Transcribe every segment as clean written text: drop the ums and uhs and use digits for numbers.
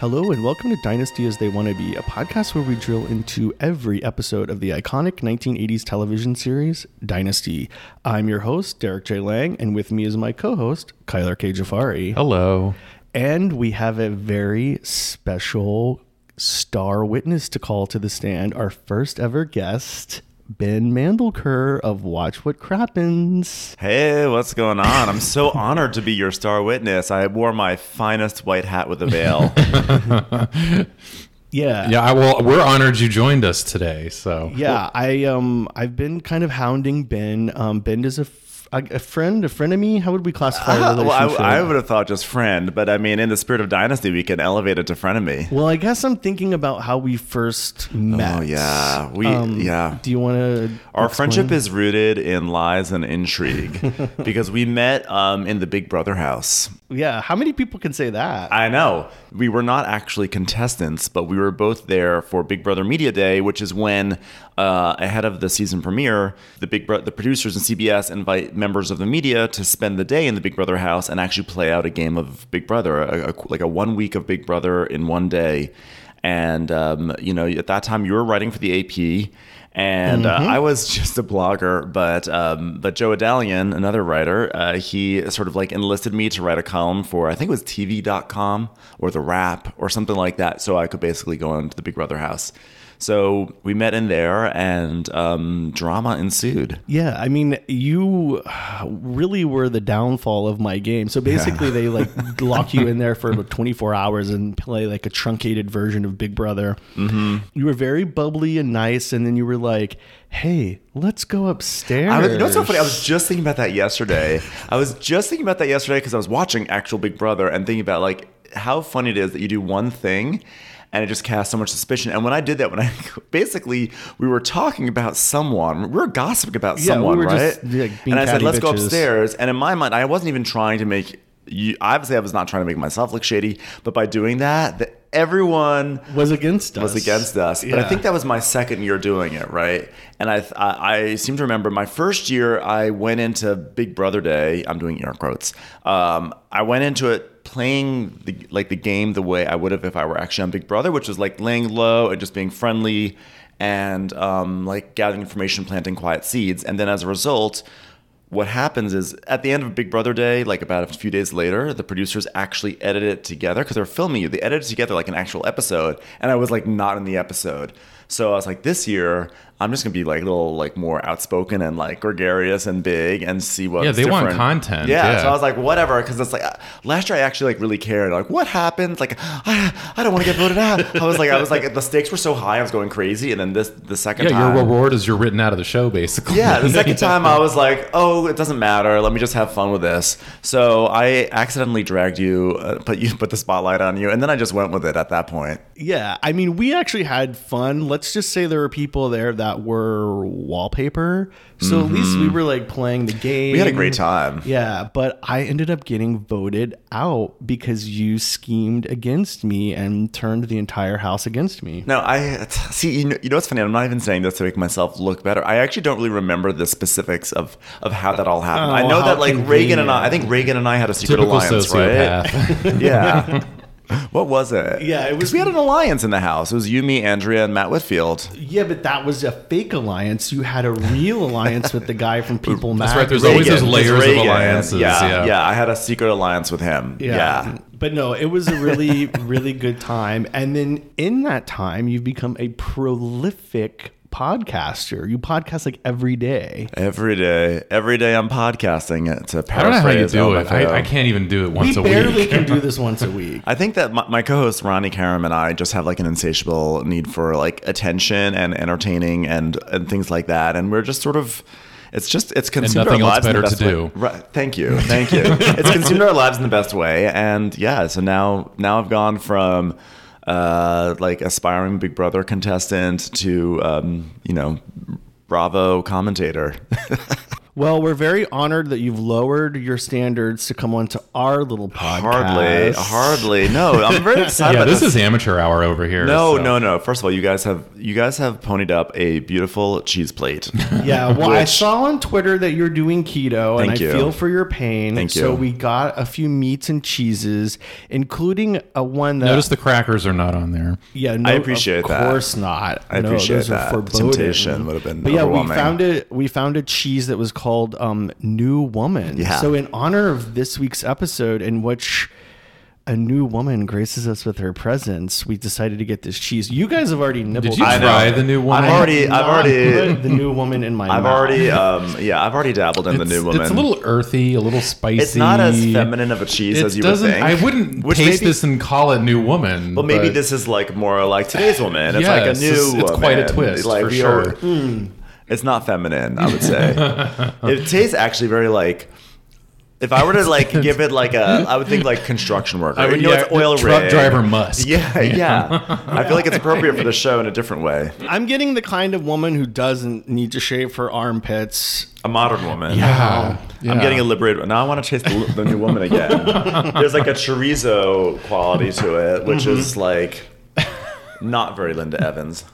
Hello and welcome to Dynasty As They Want to Be, a podcast where we drill into every episode of the iconic 1980s television series, Dynasty. I'm your host, Derek J. Lang, and with me is my co-host, Kyler K. Jafari. Hello. And we have a very special star witness to call to the stand, our first ever guest, Ben Mandelker of Watch What Crappens. Hey, what's going on? I'm so honored to be your star witness. I wore my finest white hat with a veil. Yeah. Well, we're honored you joined us today. So yeah, I've been kind of hounding Ben. Ben is a friend, a frenemy. How would we classify a relationship? Well, I would have thought just friend, but I mean, in the spirit of Dynasty, we can elevate it to frenemy. Well, I guess I'm thinking about how we first met. Oh yeah, we. Do you want to? Our friendship is rooted in lies and intrigue because we met in the Big Brother house. Yeah, how many people can say that? I know. We were not actually contestants, but we were both there for Big Brother Media Day, which is when, ahead of the season premiere, the producers and CBS invite members of the media to spend the day in the Big Brother house and actually play out a game of Big Brother, like a 1 week of Big Brother in one day. And, at that time you were writing for the AP. And I was just a blogger, but Joe Adalian, another writer, he sort of like enlisted me to write a column for, I think it was TV.com or The Wrap or something like that. So I could basically go into the Big Brother house. So we met in there and drama ensued. Yeah, I mean, you really were the downfall of my game. So basically they like lock you in there for about 24 hours and play like a truncated version of Big Brother. Mm-hmm. You were very bubbly and nice, and then you were like, hey, let's go upstairs. It's so funny. I was just thinking about that yesterday because I was watching actual Big Brother and thinking about like how funny it is that you do one thing and it just casts so much suspicion. And when I did that, we were talking about someone. We were gossiping about someone, right? Just, and I said, let's go upstairs. And in my mind, I wasn't even trying to make you. Obviously, I was not trying to make myself look shady. But by doing that, everyone was against us. Yeah. But I think that was my second year doing it, right? And I seem to remember my first year, I went into Big Brother Day. I'm doing air quotes. I went into it playing the game the way I would have if I were actually on Big Brother, which was like laying low and just being friendly and like gathering information, planting quiet seeds. And then as a result, what happens is at the end of Big Brother Day, like about a few days later, the producers actually edit it together because they're filming you. They edit it together like an actual episode. And I was like not in the episode. So I was like, this year, I'm just going to be like a little like more outspoken and like gregarious and big and see what's different. Yeah, they want content. Yeah, so I was like, whatever. Because it's like, last year I actually like really cared. Like, what happened? Like, I don't want to get voted out. I was like, the stakes were so high, I was going crazy. And then the second time. Your reward is you're written out of the show, basically. Yeah, the second time I was like, oh, it doesn't matter. Let me just have fun with this. So I accidentally dragged you, put the spotlight on you. And then I just went with it at that point. Yeah, I mean, we actually had fun. Let's just say there were people there that were wallpaper. So at least we were like playing the game. We had a great time. Yeah. But I ended up getting voted out because you schemed against me and turned the entire house against me. No, I see, you know what's funny? I'm not even saying this to make myself look better. I actually don't really remember the specifics of how that all happened. I know that like Reagan and I had a secret typical alliance, sociopath, right? Yeah. What was it? Yeah, it was. We had an alliance in the house. It was you, me, Andrea, and Matt Whitfield. Yeah, but that was a fake alliance. You had a real alliance with the guy from People Matter. That's right. There's always those layers of alliances. Yeah. I had a secret alliance with him. Yeah. But no, it was a really, really good time. And then in that time, you've become a prolific podcaster. You podcast like every day. I'm podcasting it to paraphrase. I don't know how you do it. I can't even do it once a week. We barely can do this once a week. I think that my co-host Ronnie Karam and I just have like an insatiable need for like attention and entertaining and things like that. And we're just sort of, it's consumed our lives in the best way. Nothing else better to do. Right. Thank you. It's consumed our lives in the best way. And yeah, so now I've gone from like aspiring Big Brother contestant to, Bravo commentator. Well, we're very honored that you've lowered your standards to come on to our little podcast. Hardly. No, I'm very excited. Yeah, about this is amateur hour over here. No. First of all, you guys have ponied up a beautiful cheese plate. Yeah. Well, I saw on Twitter that you're doing keto, and I feel for your pain. Thank you. So we got a few meats and cheeses, including a one that. Notice the crackers are not on there. Yeah. No, I appreciate that. Of course not. I appreciate that. Those are foreboding. Temptation would have been. But yeah, we found a cheese that was called New Woman. Yeah. So in honor of this week's episode, in which a new woman graces us with her presence, we decided to get this cheese. You guys have already nibbled. Did you try the New Woman? I've already put the New Woman in my mouth. I've already dabbled in the New Woman. It's a little earthy, a little spicy. It's not as feminine of a cheese as you would think. I wouldn't taste this and call it New Woman. Well, maybe this is like more like today's woman. It's like a new woman. It's quite a twist, like, for sure. It's not feminine, I would say. It tastes actually very like. If I were to like give it like a, I would think like construction worker. I would, it's oil rig. Truck driver musk. Yeah. I feel like it's appropriate for the show in a different way. I'm getting the kind of woman who doesn't need to shave her armpits. A modern woman. Yeah. I'm getting a liberated. Now I want to taste the New Woman again. There's like a chorizo quality to it, which is like not very Linda Evans.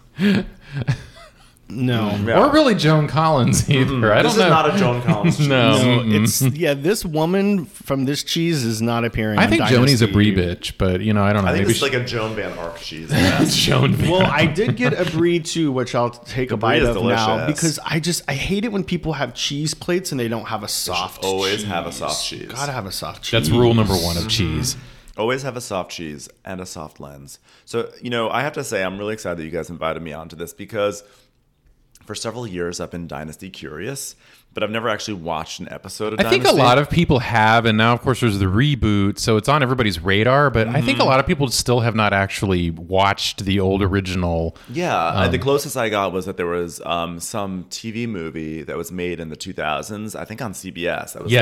No. Yeah. Or really Joan Collins either. I don't know. This is not a Joan Collins cheese. No. It's this woman from this cheese is not appearing. I think Joanie's a Brie bitch, but I don't know. I think it's like a Joan Van Ark cheese. Joan Van Ark. Well, I did get a Brie too, which I'll take a bite of now, because I hate it when people have cheese plates and they don't have a soft cheese. Always have a soft cheese. Gotta have a soft cheese. That's rule number one of cheese. Always have a soft cheese and a soft lens. So, I have to say I'm really excited that you guys invited me onto this, because for several years, I've been Dynasty curious, but I've never actually watched an episode of Dynasty. I think a lot of people have, and now, of course, there's the reboot, so it's on everybody's radar, but I think a lot of people still have not actually watched the old original. Yeah, the closest I got was that there was some TV movie that was made in the 2000s, I think on CBS, that was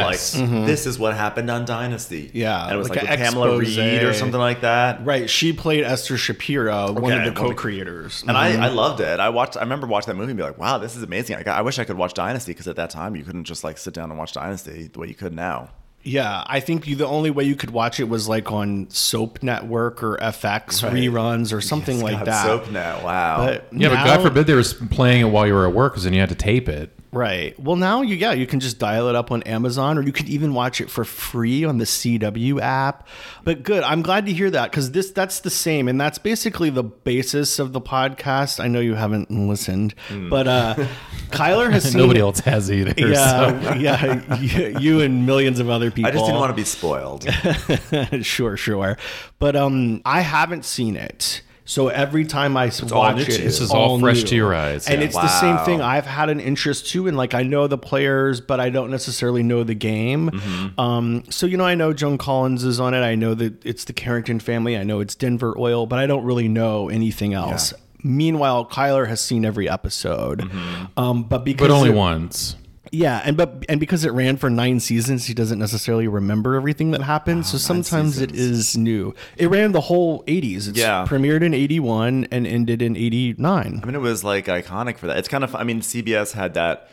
this is what happened on Dynasty. Yeah. And it was like Pamela Reed or something like that. Right, she played Esther Shapiro, one of the co-creators. And I loved it. I remember watching that movie and be like, wow, this is amazing. I wish I could watch Dynasty, because at that time you couldn't just like sit down and watch Dynasty the way you could now. Yeah, I think the only way you could watch it was like on Soap Network or FX reruns or something that. Soap Net, wow. But God forbid they were playing it while you were at work, because then you had to tape it. Right. Well, now you can just dial it up on Amazon, or you can even watch it for free on the CW app. But good. I'm glad to hear that, because that's the same. And that's basically the basis of the podcast. I know you haven't listened, but Kyler has seen. Nobody else has either. Yeah, so. Yeah. You and millions of other people. I just didn't want to be spoiled. Sure. But I haven't seen it. So every time I watch it, this is all fresh to your eyes. And it's the same thing. I've had an interest too, in like I know the players, but I don't necessarily know the game. Mm-hmm. I know Joan Collins is on it. I know that it's the Carrington family. I know it's Denver Oil, but I don't really know anything else. Yeah. Meanwhile, Kyler has seen every episode, but only once. Yeah, and because it ran for 9 seasons, he doesn't necessarily remember everything that happened. Wow, so sometimes it is new. It ran the whole 80s. It premiered in 81 and ended in 89. I mean, it was like iconic for that. It's kind of, CBS had that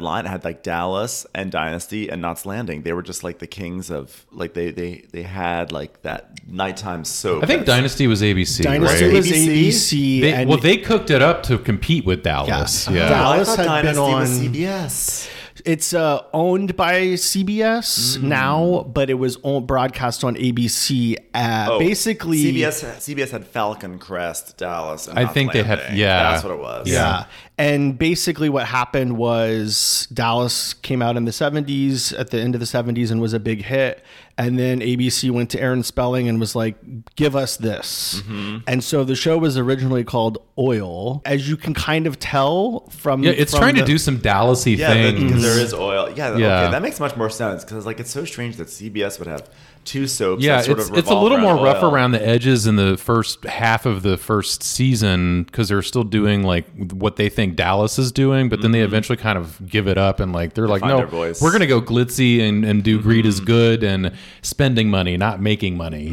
line. It had like Dallas and Dynasty and Knots Landing. They were just like the kings of like they had like that nighttime soap. I think Dynasty was ABC. Dynasty was ABC. They cooked it up to compete with Dallas. Yeah. Dallas had Dynasty been on CBS. It's owned by CBS now, but it was broadcast on ABC. Basically, CBS had Falcon Crest, Dallas. And I think they had, that's what it was. Yeah. And basically what happened was Dallas came out in the 70s, at the end of the 70s, and was a big hit. And then ABC went to Aaron Spelling and was like, give us this. Mm-hmm. And so the show was originally called Oil. As you can kind of tell from... Yeah, it's trying to do some Dallas-y things. Yeah, because there is oil. Yeah, okay, that makes much more sense. Because it's so strange that CBS would have two soaps. Yeah, it's a little more rough around the edges in the first half of the first season, because they're still doing like what they think Dallas is doing, but then they eventually kind of give it up and like they're like, no, we're gonna go glitzy and do greed is good and spending money, not making money.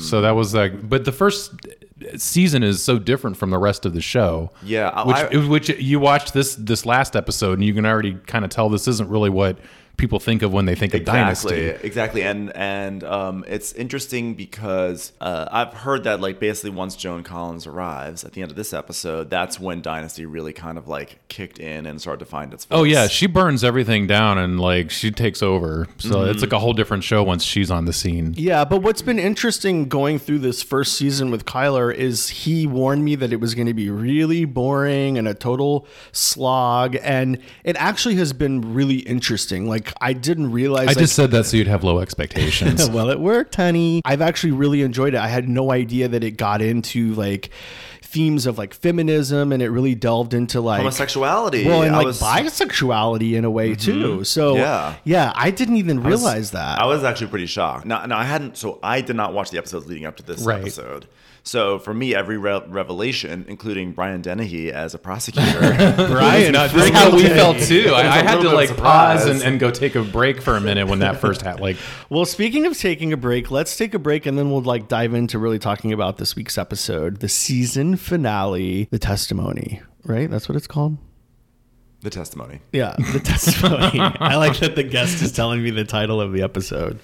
So that was like, but the first season is so different from the rest of the show. Yeah, which you watched this last episode and you can already kind of tell this isn't really what people think of when they think of Dynasty. Exactly. And it's interesting because I've heard that, like, basically once Joan Collins arrives at the end of this episode, that's when Dynasty really kind of like kicked in and started to find its face. Oh yeah, she burns everything down and like she takes over. So it's like a whole different show once she's on the scene. Yeah, but what's been interesting going through this first season with Kyler is he warned me that it was going to be really boring and a total slog, and it actually has been really interesting. Like, I didn't realize. I just said that so you'd have low expectations. Well, it worked, honey. I've actually really enjoyed it. I had no idea that it got into like themes of like feminism, and it really delved into like homosexuality. Well, and like bisexuality in a way too. So yeah, I didn't even realize that. I was actually pretty shocked. No, I hadn't. So I did not watch the episodes leading up to this episode. So for me, every revelation, including Brian Dennehy as a prosecutor, Brian, that's how we felt too. I had to like pause and go take a break for a minute when that first happened. Like, well, speaking of taking a break, let's take a break and then we'll like dive into really talking about this week's episode, the season finale, The Testimony. Right? That's what it's called. The Testimony. Yeah, The Testimony. I like that the guest is telling me the title of the episode.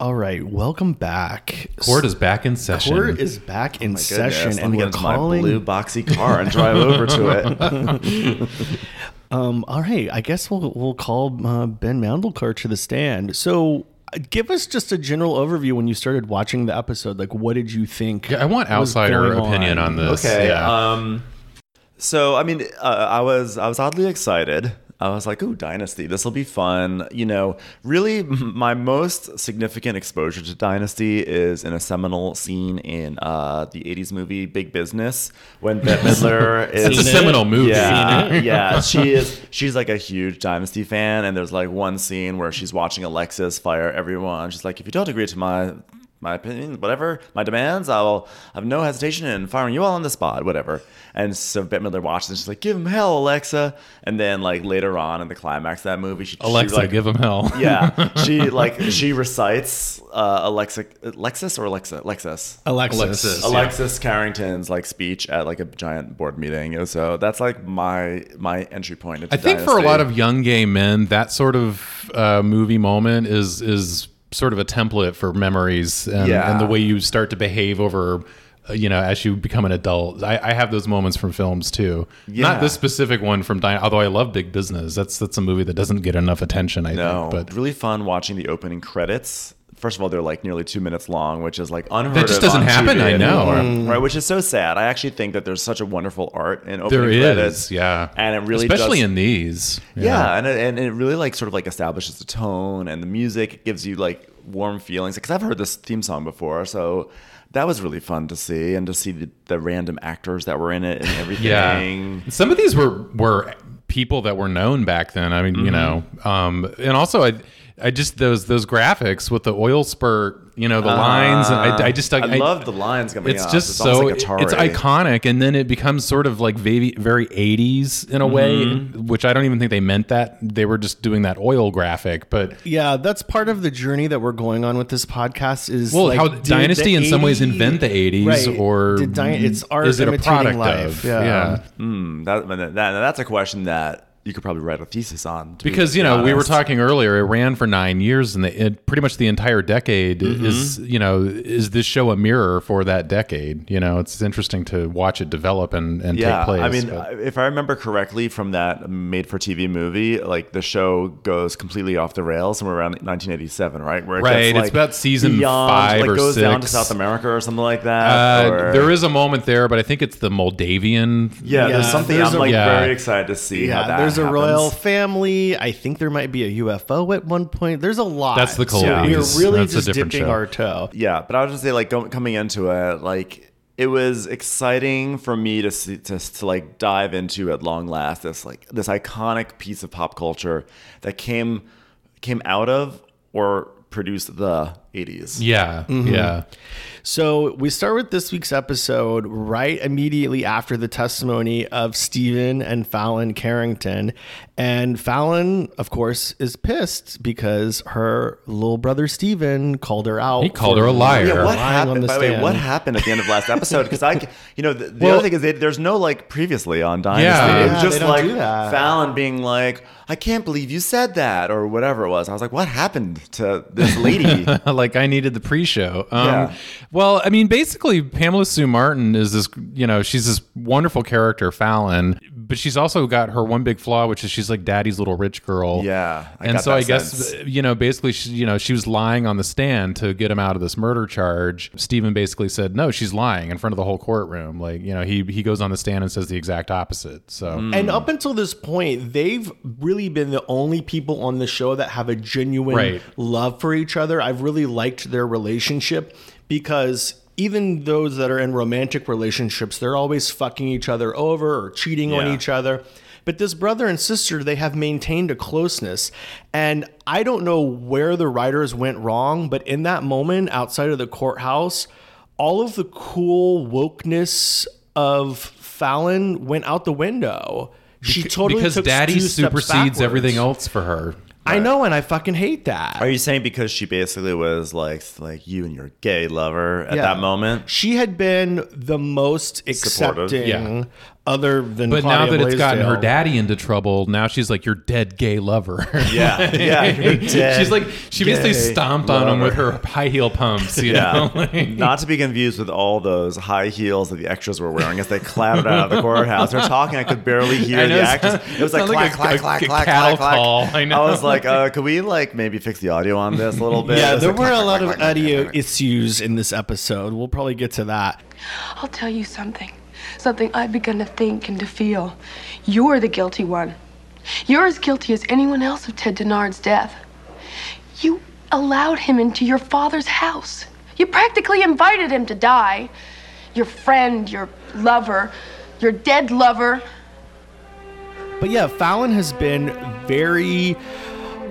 All right, welcome back. Court is back in session. Let me get into my blue boxy car and drive over to it. All right, I guess we'll call Ben Mandelker to the stand. So, give us just a general overview when you started watching the episode. Like, what did you think? Yeah, I want outsider opinion on this. Okay. Yeah. So, I mean, I was oddly excited. I was like, ooh, Dynasty, this will be fun. You know, really, my most significant exposure to Dynasty is in a seminal scene in the 80s movie Big Business when Bette Midler is... It's a seminal movie. Yeah, yeah. She's like a huge Dynasty fan, and there's like one scene where she's watching Alexis fire everyone. She's like, if you don't agree to my opinion, whatever, my demands, I will have no hesitation in firing you all on the spot, whatever. And so Bette Midler watches and she's like, give him hell, Alexa. And then like later on in the climax of that movie, Alexa, like, give him hell. Yeah. She recites Alexis Carrington's like speech at like a giant board meeting. And so that's like my entry point into Dynasty. I think for a lot of young gay men, that sort of movie moment is sort of a template for memories and the way you start to behave over, you know, as you become an adult. I have those moments from films too. Yeah. Not this specific one from although I love Big Business. That's a movie that doesn't get enough attention, I think. But really fun watching the opening credits. First of all, they're like nearly 2 minutes long, which is like unheard of. That just doesn't happen, I know. Right, which is so sad. I actually think that there's such a wonderful art in opening credits. Yeah. And it really especially in these. Yeah, and it really like sort of like establishes the tone, and the music gives you like warm feelings. Because I've heard this theme song before, so that was really fun to see, and to see the random actors that were in it and everything. Yeah. Some of these were people that were known back then. I mean, you know, and also I just those graphics with the oil spurt, you know, the lines. And I love the lines coming out. It's so like it's iconic, and then it becomes sort of like very 80s in a way, which I don't even think they meant that. They were just doing that oil graphic, but yeah, that's part of the journey that we're going on with this podcast. Is how Dynasty in some ways invent the 80s, or it's art is it a product life? Of? Yeah, yeah. That's a question that you could probably write a thesis on. Because, you know, we were talking earlier, it ran for 9 years, and pretty much the entire decade is this show a mirror for that decade? You know, it's interesting to watch it develop and take place. I mean, if I remember correctly from that made-for-TV movie, like the show goes completely off the rails somewhere around 1987, right? Where it gets, like, it's about season beyond, 5 or 6. It goes down to South America or something like that. There is a moment there, but I think it's the Moldavian. Yeah, there's something I'm like very excited to see how that happens. There's a royal family. I think there might be a UFO at one point. There's a lot. That's the Colby. Yeah. We're really just dipping our toe. Yeah, but I would just say, like, coming into it, like, it was exciting for me to see, to like dive into at long last this iconic piece of pop culture that came out of or produced the 80s. Yeah. Mm-hmm. Yeah. So we start with this week's episode right immediately after the testimony of Stephen and Fallon Carrington. And Fallon, of course, is pissed because her little brother Stephen called her out. He called her a liar. Yeah, what happened? By the way, what happened at the end of last episode? Because the other thing is there's no like previously on Dynasty. Yeah, it was just like Fallon being like, I can't believe you said that, or whatever it was. I was like, what happened to this lady? Like, I needed the pre-show. Yeah. Well, I mean, basically, Pamela Sue Martin is this, you know, she's this wonderful character, Fallon, but she's also got her one big flaw, which is she's like daddy's little rich girl. Yeah. I guess, you know, basically, she was lying on the stand to get him out of this murder charge. Stephen basically said, no, she's lying in front of the whole courtroom. Like, you know, he goes on the stand and says the exact opposite. So, and up until this point, they've really been the only people on the show that have a genuine love for each other. I've really liked their relationship because even those that are in romantic relationships, they're always fucking each other over or cheating on each other. But this brother and sister, they have maintained a closeness. And I don't know where the writers went wrong, but in that moment outside of the courthouse, all of the cool wokeness of Fallon went out the window. Because daddy supersedes everything else for her. Right. I know, and I fucking hate that. Are you saying because she basically was like you and your gay lover at that moment? She had been the most accepting, other than But Claudia now that Blaisdell. It's gotten her daddy into trouble, now she's like, your dead gay lover. You're dead. She's like, she basically stomped on him with her high heel pumps, you know? Not to be confused with all those high heels that the extras were wearing as they clattered out of the courthouse. They're talking, I could barely hear the actors. It was like, clack, clack, clack. I know. I was like, could we like maybe fix the audio on this a little bit? Yeah, there were a lot of audio issues in this episode. We'll probably get to that. I'll tell you something I've begun to think and to feel. You're the guilty one. You're as guilty as anyone else of Ted Denard's death. You allowed him into your father's house. You practically invited him to die. Your friend, your lover, your dead lover. But yeah, Fallon has been very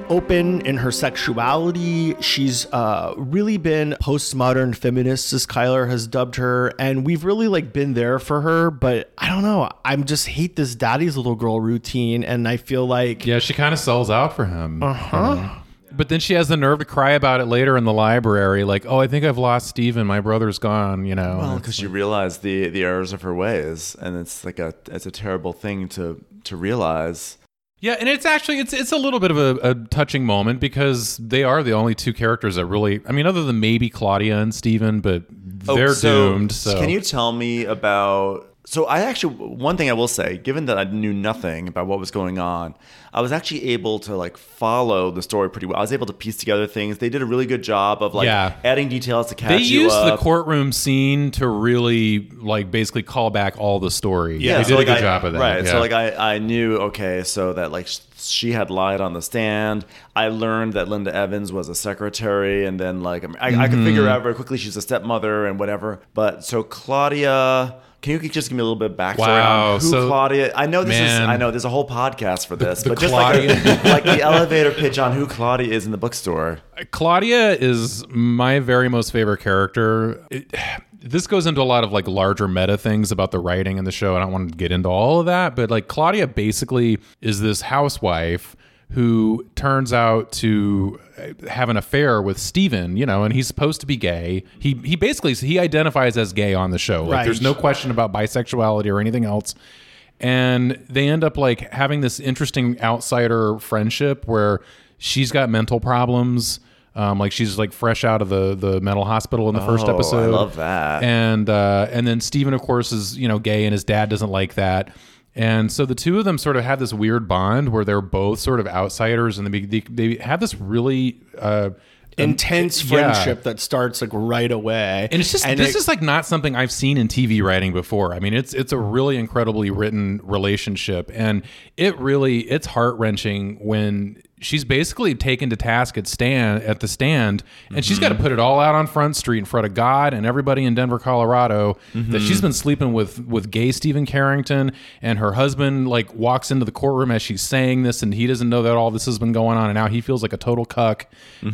open in her sexuality. She's really been postmodern feminist, as Kyler has dubbed her, and we've really like been there for her. But I don't know, I just hate this daddy's little girl routine, and I feel like she kind of sells out for him. But then she has the nerve to cry about it later in the library, like, oh, I think I've lost Stephen. My brother's gone, you know. Well, because you realize the errors of her ways, and it's like it's a terrible thing to realize. Yeah, and it's actually it's a little bit of a touching moment because they are the only two characters that really, I mean, other than maybe Claudia and Stephen, but they're doomed. So can you tell me about? So I actually, one thing I will say, given that I knew nothing about what was going on, I was actually able to like follow the story pretty well. I was able to piece together things. They did a really good job of like adding details to catch you up. They used the courtroom scene to really like basically call back all the story. Yeah, they did a good job of that. Right. Yeah. So like I knew, okay, so that like she had lied on the stand. I learned that Linda Evans was a secretary, and then like I could figure out very quickly she's a stepmother and whatever. But so Claudia. Can you just give me a little bit of backstory on who Claudia? I know there's a whole podcast for this, but just like the elevator pitch on who Claudia is in the bookstore. Claudia is my very most favorite character. This goes into a lot of like larger meta things about the writing in the show. I don't want to get into all of that, but like Claudia basically is this housewife who turns out to have an affair with Stephen, you know, and he's supposed to be gay. He basically, he identifies as gay on the show. Like there's no question about bisexuality or anything else. And they end up like having this interesting outsider friendship where she's got mental problems. Like she's like fresh out of the mental hospital in the first episode. I love that. And then Stephen, of course, is, you know, gay, and his dad doesn't like that. And so the two of them sort of have this weird bond where they're both sort of outsiders, and they have this really intense friendship that starts like right away. And it's just is like not something I've seen in TV writing before. I mean, it's a really incredibly written relationship, and it's heart-wrenching when she's basically taken to task at the stand, and she's got to put it all out on Front Street in front of God and everybody in Denver, Colorado, that she's been sleeping with gay Stephen Carrington, and her husband like walks into the courtroom as she's saying this, and he doesn't know that all this has been going on, and now he feels like a total cuck.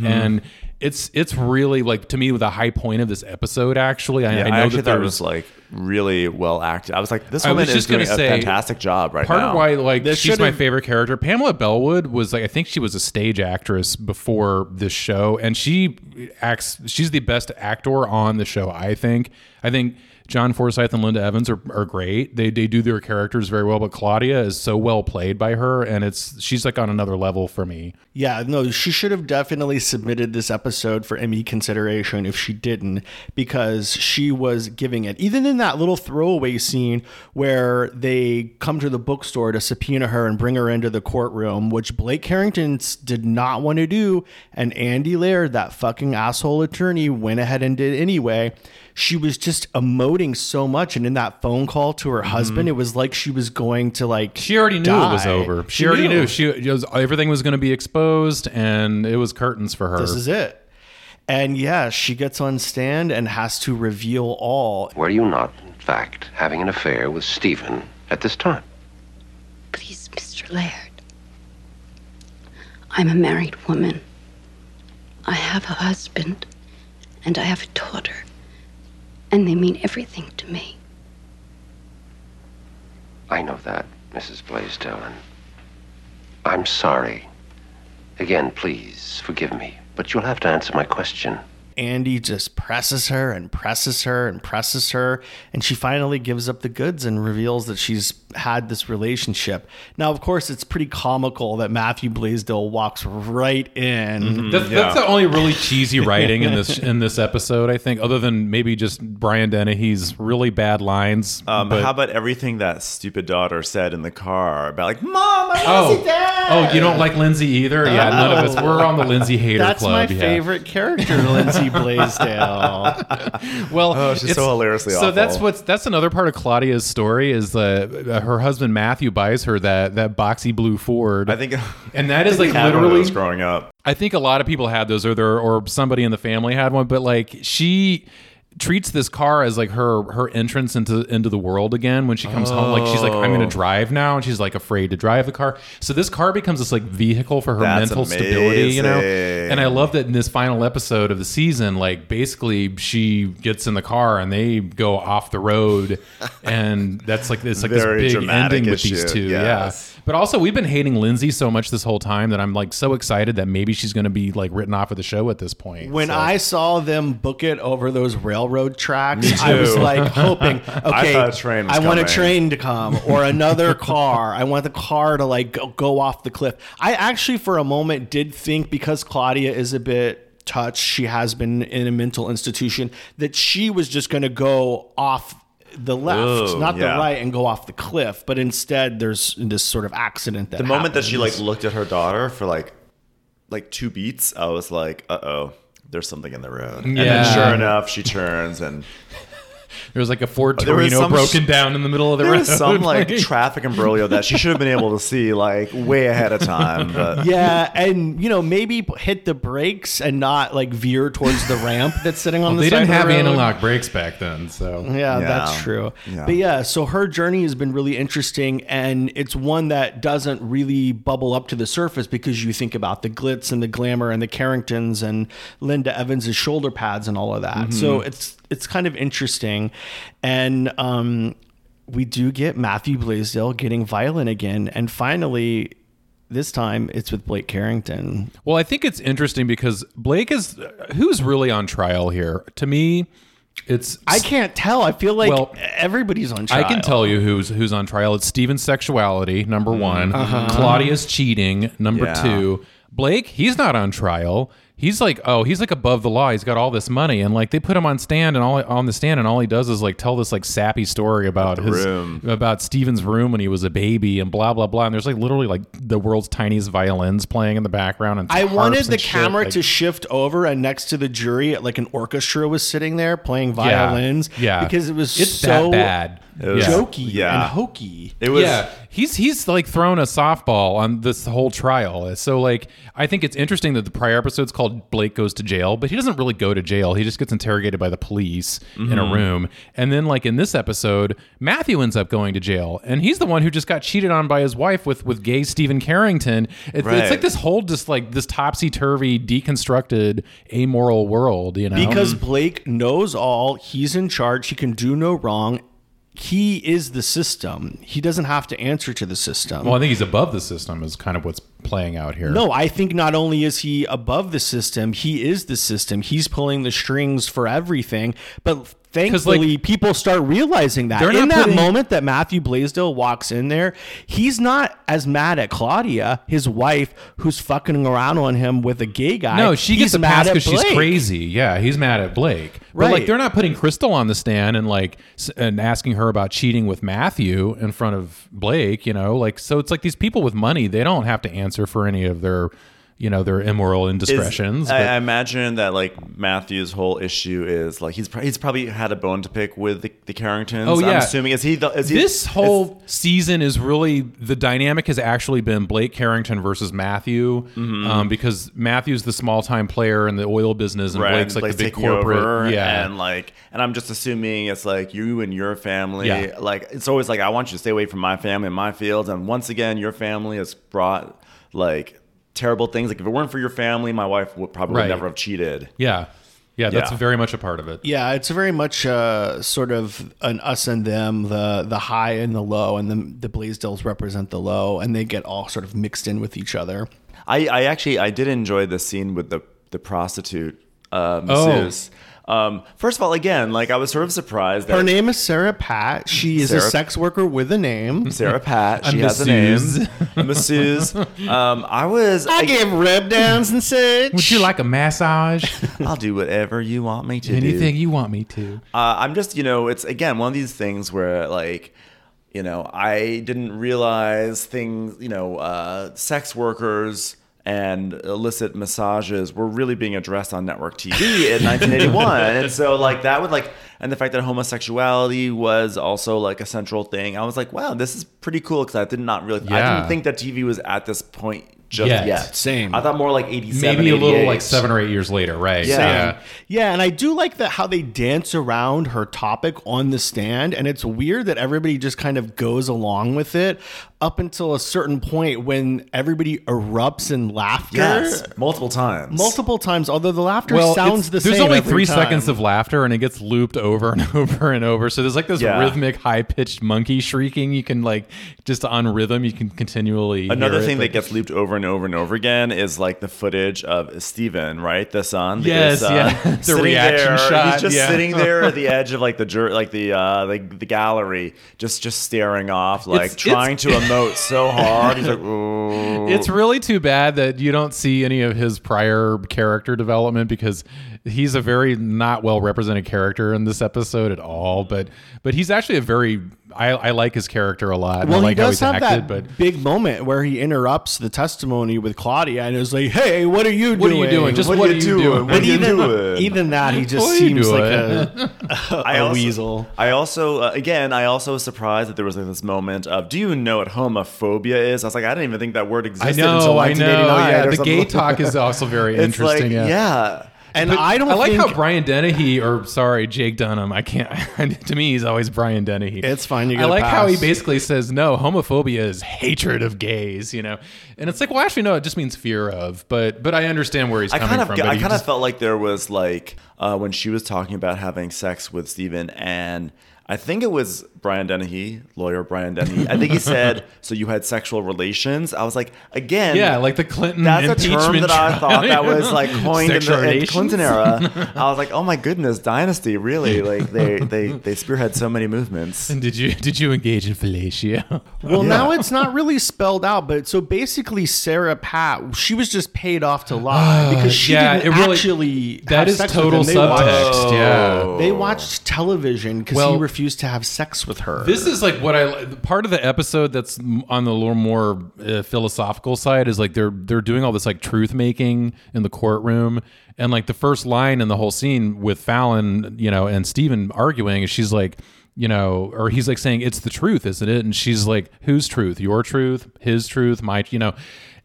And It's really, like, to me, the high point of this episode, actually. I thought it was like really well acted. I was like, this woman is doing a fantastic job right now. Part of why, like, she's my favorite character. Pamela Bellwood was, like, I think she was a stage actress before this show, and she's the best actor on the show, I think. I think John Forsythe and Linda Evans are great. They do their characters very well, but Claudia is so well played by her, and she's like on another level for me. Yeah, no, she should have definitely submitted this episode for Emmy consideration if she didn't, because she was giving it. Even in that little throwaway scene where they come to the bookstore to subpoena her and bring her into the courtroom, which Blake Carrington did not want to do, and Andy Laird, that fucking asshole attorney, went ahead and did anyway. She was just emoting so much, and in that phone call to her husband, it was like she was going to, like, she already knew it was over. She already knew. Everything was going to be exposed, and it was curtains for her. This is it. And yeah, she gets on stand and has to reveal all. Were you not, in fact, having an affair with Stephen at this time? Please, Mr. Laird. I'm a married woman. I have a husband, and I have a daughter. And they mean everything to me. I know that, Mrs. Blaisdell, and I'm sorry. Again, please forgive me, but you'll have to answer my question. Andy just presses her and presses her and presses her, and she finally gives up the goods and reveals that she's had this relationship. Now, of course, it's pretty comical that Matthew Blaisdell walks right in. Mm-hmm. That's the only really cheesy writing in this episode, I think, other than maybe just Brian Dennehy's really bad lines. But how about everything that stupid daughter said in the car about, like, Mom, I want to see Dad. Oh, you don't like Lindsay either? Yeah, none of us. We're on the Lindsay hater club. That's my favorite character, Lindsay Blaisdell. Well, she's so hilariously awful. So that's another part of Claudia's story is her husband Matthew buys her that boxy blue Ford. I think, and that is like literally growing up. I think a lot of people had those, or somebody in the family had one, but like she treats this car as like her entrance into the world again when she comes home. Like she's like, I'm gonna drive now, and she's like afraid to drive the car. So this car becomes this like vehicle for her mental stability, you know. And I love that in this final episode of the season, like basically she gets in the car and they go off the road, and that's like it's like this big ending with these two. Yes. Yeah. But also we've been hating Lindsay so much this whole time that I'm like so excited that maybe she's gonna be like written off of the show at this point. When I saw them book it over those railroad tracks, I was like hoping, okay, I want a train to come or another car. I want the car to like go off the cliff. I actually for a moment did think, because Claudia is a bit touched, she has been in a mental institution, that she was just going to go off the left, the right, and go off the cliff. But instead there's this sort of accident that the moment happens. That she like looked at her daughter for like two beats, I was like, uh-oh, there's something in the road. Yeah. And then sure enough, she turns and... There was like a Ford Torino broken down in the middle of the road. There was some like traffic imbroglio that she should have been able to see like way ahead of time. But. Yeah, and you know, maybe hit the brakes and not like veer towards the ramp that's sitting on the side of the road. They didn't have analog brakes back then, so. Yeah, that's true. Yeah. But yeah, so her journey has been really interesting, and it's one that doesn't really bubble up to the surface because you think about the glitz and the glamour and the Carringtons and Linda Evans' shoulder pads and all of that. Mm-hmm. So it's kind of interesting. And we do get Matthew Blaisdell getting violent again. And finally, this time, it's with Blake Carrington. Well, I think it's interesting because Blake is... Who's really on trial here? To me, it's... I can't tell. I feel like everybody's on trial. I can tell you who's on trial. It's Stephen's sexuality, number one. Uh-huh. Claudia's cheating, number two. Blake, he's not on trial. He's like, he's like above the law. He's got all this money, and like they put him on the stand, and all he does is like tell this like sappy story about Stephen's room when he was a baby, and blah blah blah. And there's like literally like the world's tiniest violins playing in the background. And I wanted the camera to shift over, and next to the jury, like an orchestra was sitting there playing violins. Yeah, because it's so bad. It was jokey and hokey. It was. Yeah. He's like thrown a softball on this whole trial. So like I think it's interesting that the prior episode's called while Blake goes to jail, but he doesn't really go to jail. He just gets interrogated by the police in a room. And then like in this episode, Matthew ends up going to jail, and he's the one who just got cheated on by his wife with gay Stephen Carrington. It's like this whole just like this topsy-turvy, deconstructed, amoral world, you know? Because Blake knows all, he's in charge, he can do no wrong. He is the system. He doesn't have to answer to the system. Well, I think he's above the system is kind of what's playing out here. No, I think not only is he above the system, he is the system. He's pulling the strings for everything. But thankfully, like, people start realizing that. In that moment that Matthew Blaisdell walks in there, he's not as mad at Claudia, his wife, who's fucking around on him with a gay guy. No, she gets a pass because she's crazy. Yeah, he's mad at Blake. Right. But like, they're not putting Crystal on the stand and like and asking her about cheating with Matthew in front of Blake, you know? Like, so it's like these people with money, they don't have to answer for any of their, you know, their immoral indiscretions. I imagine that like Matthew's whole issue is like he's probably had a bone to pick with the Carringtons. Oh yeah, I'm assuming this whole season is really the dynamic has actually been Blake Carrington versus Matthew, because Matthew's the small time player in the oil business, and Blake's like the big corporate. Yeah, and I'm just assuming it's like you and your family. Yeah. Like it's always like I want you to stay away from my family and my fields, and once again your family has brought like terrible things. Like if it weren't for your family, my wife would probably never have cheated. Yeah, that's very much a part of it. Yeah, it's very much sort of an us and them, the high and the low, and the Blaisdells represent the low, and they get all sort of mixed in with each other. I did enjoy the scene with the prostitute masseuse. First of all, again, like I was sort of surprised that her name is Sarah Pat. She is a sex worker with a name. Sarah Pat. She has a name. Masseuse. I give rub downs and such. Would you like a massage? I'll do whatever you want me to. Anything you want me to. I'm just, you know, it's again one of these things where like, you know, I didn't realize things, you know, sex workers and illicit massages were really being addressed on network TV in 1981. And so like that would like, and the fact that homosexuality was also like a central thing. I was like, wow, this is pretty cool. Cause I did not really, I didn't think that TV was at this point just yet. Same. I thought more like 87, maybe a 88. Little like 7 or 8 years later. Right. Yeah. And I do like that how they dance around her topic on the stand. And it's weird that everybody just kind of goes along with it up until a certain point when everybody erupts in laughter. Yes. Multiple times. Although the laughter sounds the same. There's only 3 seconds of laughter and it gets looped over and over and over. So there's like this rhythmic high pitched monkey shrieking. You can like just on rhythm, you can continually. Another thing that gets looped over and over and over again is like the footage of Stephen, right? The son. The reaction shot. He's just sitting there at the edge of like the gallery, just staring off, like trying to emote so hard. He's like, ooh. It's really too bad that you don't see any of his prior character development because he's a very not well represented character in this episode at all. But he's actually a very I like his character a lot. Well, he does have that big moment where he interrupts the testimony with Claudia and is like, "Hey, what are you doing? What are you doing? What are you doing?" Even that, he just seems like a weasel. I also, again, was surprised that there was like this moment of, "Do you know what homophobia is?" I was like, "I didn't even think that word existed." I know. Yeah, the gay talk is also very interesting. Like, yeah. And I like how Brian Dennehy, Jake Dunham, to me, he's always Brian Dennehy. It's fine. You get how he basically says, no, homophobia is hatred of gays, you know? And it's like, well, actually, no, it just means fear of, but I understand where he's coming from. I kind of felt like there was like, when she was talking about having sex with Stephen, and I think it was Brian Dennehy, lawyer Brian Dennehy. I think he said, so you had sexual relations? I was like, again. Yeah, like the Clinton impeachment trial. That's a term that I thought that was like coined in the Clinton era. I was like, oh my goodness, dynasty, really. Like they spearhead so many movements. And did you engage in fellatio? Well, now it's not really spelled out, but so basically Sarah Pat, she was just paid off to lie because she didn't actually have sex with him. That is total subtext, yeah. They watched television because he refused to have sex with her. This is like what part of the episode that's on the little more philosophical side is like they're doing all this like truth making in the courtroom, and like the first line in the whole scene with Fallon, you know, and Stephen arguing is she's like, you know, or he's like saying, it's the truth, isn't it? And she's like, whose truth? Your truth, his truth, my, you know.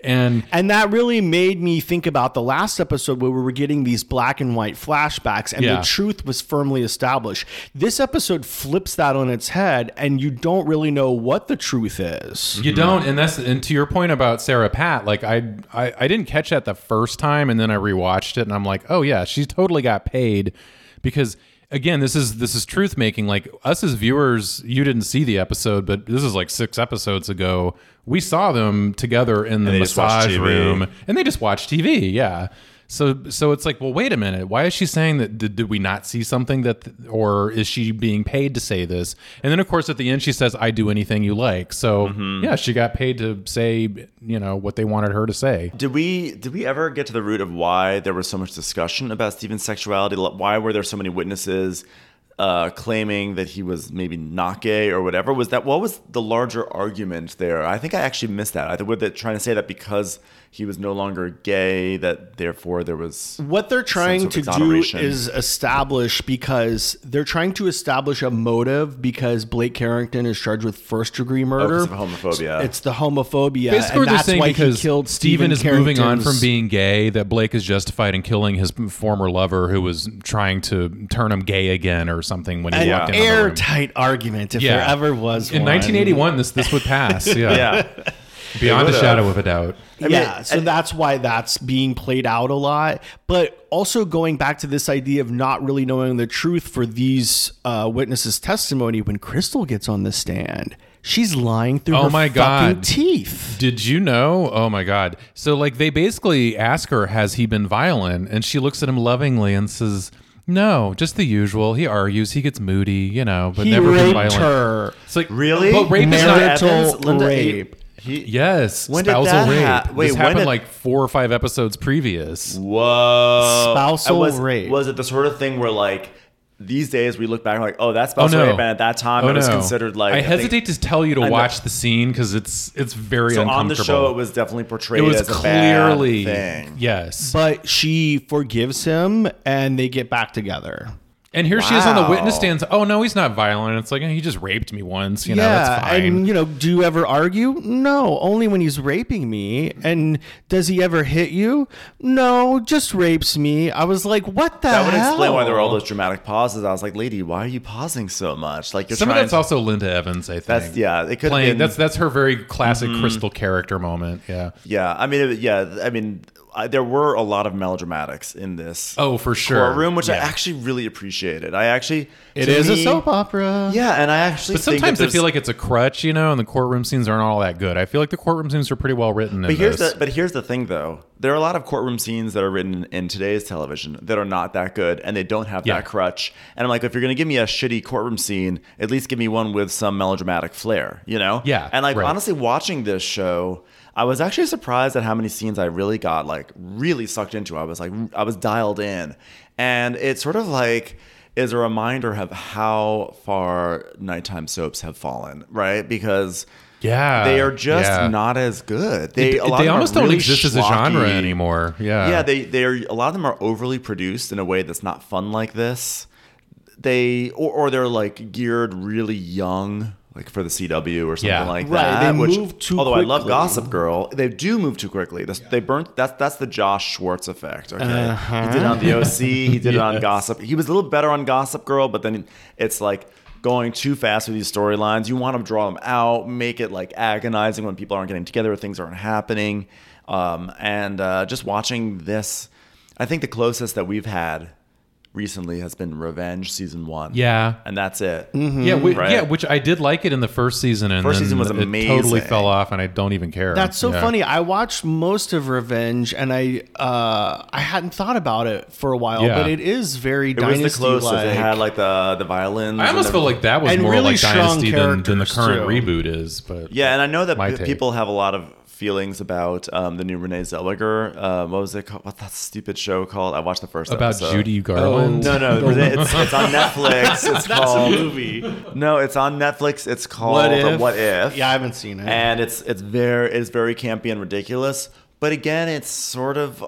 And that really made me think about the last episode where we were getting these black and white flashbacks and the truth was firmly established. This episode flips that on its head and you don't really know what the truth is. You don't. And that's, and to your point about Sarah Pat, like I didn't catch that the first time. And then I rewatched it and I'm like, oh yeah, she totally got paid, because again, this is truth making. Like us as viewers, you didn't see the episode, but this is like 6 episodes ago. We saw them together in the massage room, and they just watched TV. Yeah, so it's like, well, wait a minute. Why is she saying that? Did we not see something that, or is she being paid to say this? And then of course at the end she says, "I do anything you like." So yeah, she got paid to say, you know, what they wanted her to say. Did we ever get to the root of why there was so much discussion about Stephen's sexuality? Why were there so many witnesses claiming that he was maybe not gay or whatever? Was that, what was the larger argument there? I think I actually missed that. I think they're trying to say that because he was no longer gay, that therefore there was, what they're trying to do is establish, because they're trying to establish a motive, because Blake Carrington is charged with first degree murder. Oh, 'cause of homophobia. It's the homophobia. Basically, and that's why he killed Stephen is moving on from being gay, that Blake is justified in killing his former lover who was trying to turn him gay again or something when he walked in. An airtight argument, if there ever was one. In 1981, this would pass. Yeah. Beyond a shadow of a doubt. I mean, so that's why that's being played out a lot. But also going back to this idea of not really knowing the truth for these witnesses' testimony, when Crystal gets on the stand, she's lying through her fucking teeth. Did you know? Oh my God. So like they basically ask her, has he been violent? And she looks at him lovingly and says, no, just the usual. He argues, he gets moody, you know, but he never been violent. Her. It's like, really? But rape is not rape. Yes, when spousal did that rape. This happened like 4 or 5 episodes previous. Whoa. Spousal rape. Was it the sort of thing where like these days we look back and we're like, oh, that's spousal rape, and at that time it was considered like... I hesitate to tell you to watch the scene because it's very uncomfortable. So on the show it was definitely portrayed as a clearly bad thing. Yes. But she forgives him and they get back together. And here she is on the witness stand. Oh, no, he's not violent. It's like, he just raped me once. You know, that's fine. And, you know, do you ever argue? No, only when he's raping me. And does he ever hit you? No, just rapes me. I was like, what the hell? That would explain why there were all those dramatic pauses. I was like, lady, why are you pausing so much? Like, you're some of that's also Linda Evans, I think. It could be. That's her very classic Crystal character moment. Yeah. Yeah. I mean, there were a lot of melodramatics in this courtroom, which I actually really appreciated. It is a soap opera. Yeah, and I actually think sometimes I feel like it's a crutch, you know, and the courtroom scenes aren't all that good. I feel like the courtroom scenes are pretty well written But here's the thing, though. There are a lot of courtroom scenes that are written in today's television that are not that good, and they don't have that crutch. And I'm like, if you're going to give me a shitty courtroom scene, at least give me one with some melodramatic flair, you know? Yeah. And like honestly, watching this show, I was actually surprised at how many scenes I really got like really sucked into. I was dialed in, and it sort of like is a reminder of how far nighttime soaps have fallen, right? Because they are just not as good. They almost don't really exist as a genre anymore. Yeah, they are. A lot of them are overly produced in a way that's not fun like this. Or they're like geared really young. Like for the CW or something that. They move too quickly. Although I love Gossip Girl, they do move too quickly. They burnt. That's the Josh Schwartz effect. Okay, he did it on the OC. He did it on Gossip. He was a little better on Gossip Girl, but then it's like going too fast with these storylines. You want to draw them out, make it like agonizing when people aren't getting together, or things aren't happening, and just watching this. I think the closest that we've had recently has been Revenge season 1. Yeah, and that's it. Mm-hmm. Yeah, which I did like it in the first season, and first season was amazing. It totally fell off, and I don't even care. That's so funny. I watched most of Revenge, and I hadn't thought about it for a while, but it is very Dynasty-like. It was the closest. It had like the violins. I almost feel like that was more really like Dynasty than the current reboot is. But yeah, and I know that people have a lot of feelings about the new Renee Zellweger. What was it called? What's that stupid show called? I watched the first episode. About Judy Garland? Oh, no. It's on Netflix. It's called a movie. No, it's on Netflix. It's called What If? Yeah, I haven't seen it. And it's very campy and ridiculous. But again, it's sort of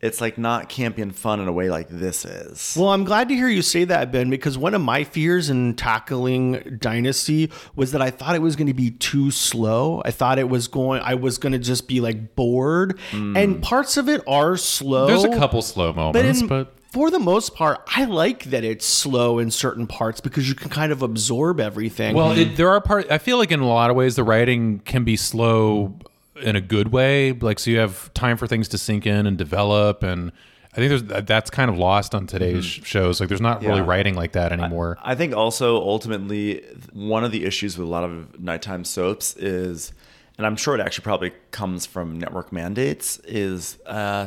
it's like not campy and fun in a way like this is. Well, I'm glad to hear you say that, Ben, because one of my fears in tackling Dynasty was that I thought it was going to be too slow. I thought it was going, I was going to just be like bored. And parts of it are slow. There's a couple slow moments, but for the most part, I like that it's slow in certain parts because you can kind of absorb everything. Well, there are parts, I feel like in a lot of ways, the writing can be slow in a good way, like so you have time for things to sink in and develop, and I think that's kind of lost on today's shows. Like there's not really writing like that anymore. I think also ultimately one of the issues with a lot of nighttime soaps is, and I'm sure it actually probably comes from network mandates, is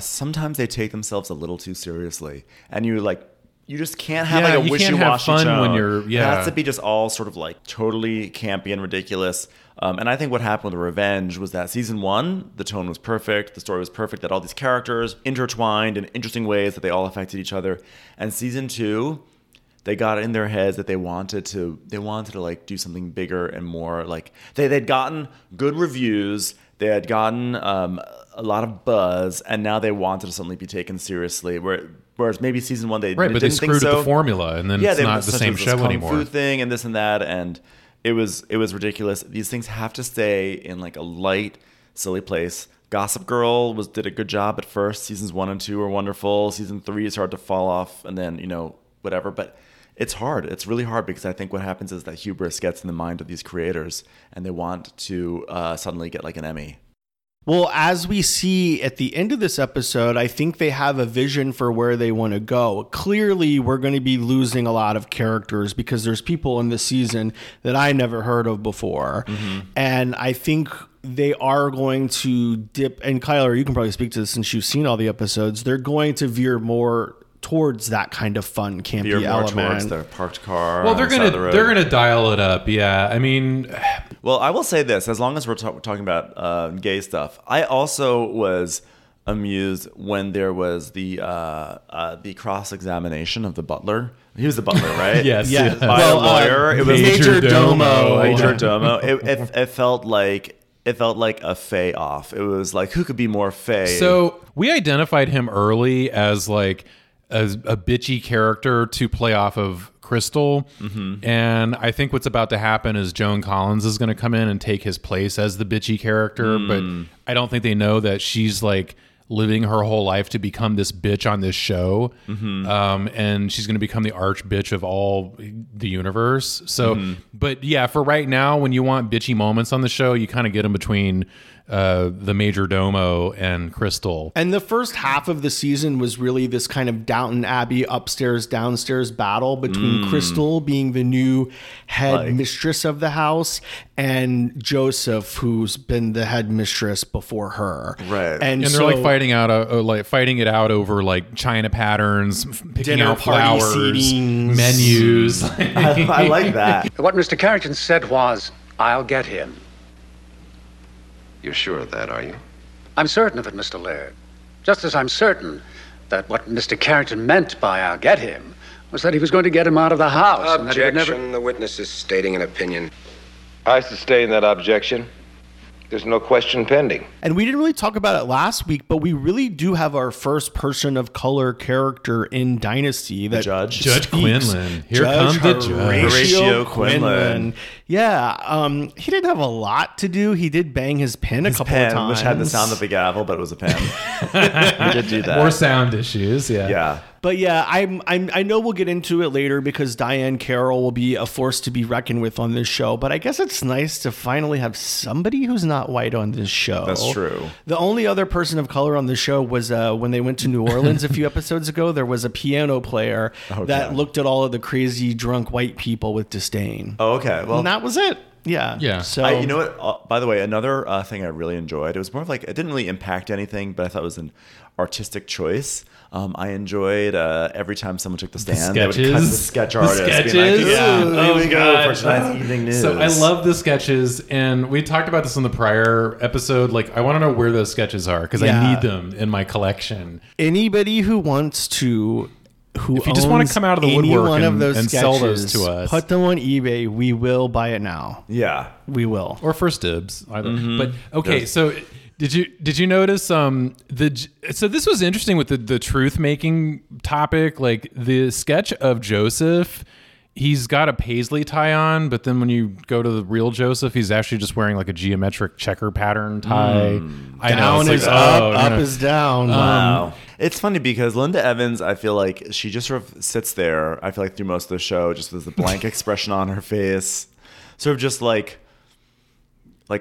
sometimes they take themselves a little too seriously, and you just can't have like a wishy-washy tone. When you're, it has to be just all sort of like totally campy and ridiculous. And I think what happened with Revenge was that season one, the tone was perfect, the story was perfect, that all these characters intertwined in interesting ways, that they all affected each other. And season two, they got it in their heads that they wanted to like do something bigger and more. Like they'd gotten good reviews, they had gotten a lot of buzz, and now they wanted to suddenly be taken seriously. Whereas maybe season one they didn't think so. Right, but they screwed up the formula, and then it's not the same show anymore. Food thing and this and that, and it was ridiculous. These things have to stay in like a light, silly place. Gossip Girl did a good job at first. Seasons 1 and 2 were wonderful. Season 3 is hard to fall off, and then whatever. But it's hard. It's really hard because I think what happens is that hubris gets in the mind of these creators, and they want to suddenly get like an Emmy. Well, as we see at the end of this episode, I think they have a vision for where they want to go. Clearly, we're going to be losing a lot of characters because there's people in this season that I never heard of before. Mm-hmm. And I think they are going to dip, and Kyler, you can probably speak to this since you've seen all the episodes, they're going to veer more towards that kind of fun campy element. Towards their parked car. Well, they're gonna dial it up. Yeah, I mean, well, I will say this: as long as we're talking about gay stuff, I also was amused when there was the cross examination of the butler. He was the butler, right? yes. By a lawyer. It was Major Domo. It felt like. It felt like a fey off. It was like, who could be more fey? So we identified him early as like a bitchy character to play off of Crystal. Mm-hmm. And I think what's about to happen is Joan Collins is going to come in and take his place as the bitchy character. But I don't think they know that she's like living her whole life to become this bitch on this show. Mm-hmm. And she's going to become the arch bitch of all the universe. So, but yeah, for right now, when you want bitchy moments on the show, you kind of get them between the Major Domo and Crystal. And the first half of the season was really this kind of Downton Abbey upstairs, downstairs battle between Crystal being the new head mistress of the house and Joseph, who's been the head mistress before her. Right. And so, they're like fighting it out over like china patterns, picking out flowers, seatings, menus. I like that. What Mr. Carrington said was, I'll get him. You're sure of that, are you? I'm certain of it, Mr. Laird. Just as I'm certain that what Mr. Carrington meant by I'll get him was that he was going to get him out of the house. Objection. And that he would never... The witness is stating an opinion. I sustain that objection. There's no question pending. And we didn't really talk about it last week, but we really do have our first person of color character in Dynasty. That Judge Quinlan. Here comes Horatio Quinlan. Yeah, he didn't have a lot to do. He did bang his pen a couple of times. Which had the sound of a gavel, but it was a pen. He did do that. More sound issues, yeah. Yeah. But yeah, I know we'll get into it later because Diane Carroll will be a force to be reckoned with on this show. But I guess it's nice to finally have somebody who's not white on this show. That's true. The only other person of color on the show was when they went to New Orleans a few episodes ago. There was a piano player that looked at all of the crazy drunk white people with disdain. Oh, okay. Well, and that was it. Yeah. Yeah. So you know what? By the way, another thing I really enjoyed. It was more of like it didn't really impact anything, but I thought it was an artistic choice. I enjoyed every time someone took the stand, they would cut the sketch artist. The sketches. Being like, yeah, here we go for tonight's evening news. So I love the sketches, and we talked about this in the prior episode. Like, I want to know where those sketches are because I need them in my collection. Anybody who wants to, if you just want to come out of the woodwork and sell those to us, put them on eBay. We will buy it now. Yeah, we will, or first dibs. Either. Mm-hmm. But okay, so. Did you notice so this was interesting with the truth making topic, like the sketch of Joseph, he's got a paisley tie on, but then when you go to the real Joseph, he's actually just wearing like a geometric checker pattern tie. Down is up, up is down. Wow. It's funny because Linda Evans, I feel like she just sort of sits there, I feel like through most of the show, just with a blank expression on her face, sort of just like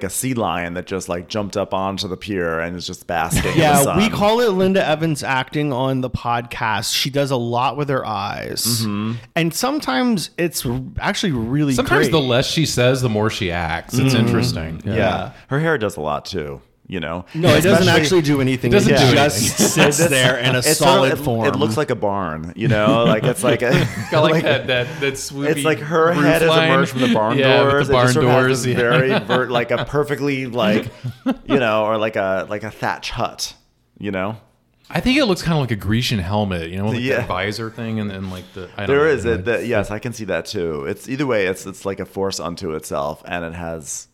a sea lion that just like jumped up onto the pier and is just basking. Yeah, we call it Linda Evans acting on the podcast. She does a lot with her eyes. Mm-hmm. And sometimes it's actually really great. The less she says, the more she acts. It's interesting. Yeah. Her hair does a lot too, you know? No, it doesn't actually do anything. It doesn't do anything. It just sits there in a solid form. It looks like a barn, you know? Like it's like... It's got like that swoopy It's like her head line. Has emerged from the barn doors. The barn doors. Sort of very like a perfectly like, you know, or like a thatch hut, you know? I think it looks kind of like a Grecian helmet, you know, like the visor thing and then like the... I can see that too. It's either way, it's like a force unto itself and it has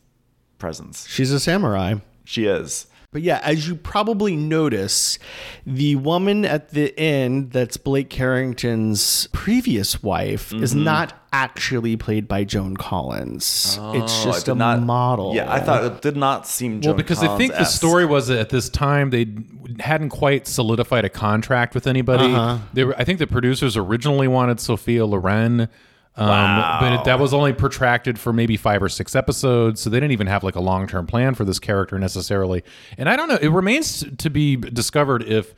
presence. She's a samurai. She is. But yeah, as you probably notice, the woman at the end that's Blake Carrington's previous wife is not actually played by Joan Collins. Oh, it's just a model. Yeah, I thought it did not seem Joan Collins. Well, because I think the story was that at this time they hadn't quite solidified a contract with anybody. Uh-huh. I think the producers originally wanted Sophia Loren. Wow. But that was only protracted for maybe 5 or 6 episodes, so they didn't even have like a long-term plan for this character necessarily. And I don't know, it remains to be discovered if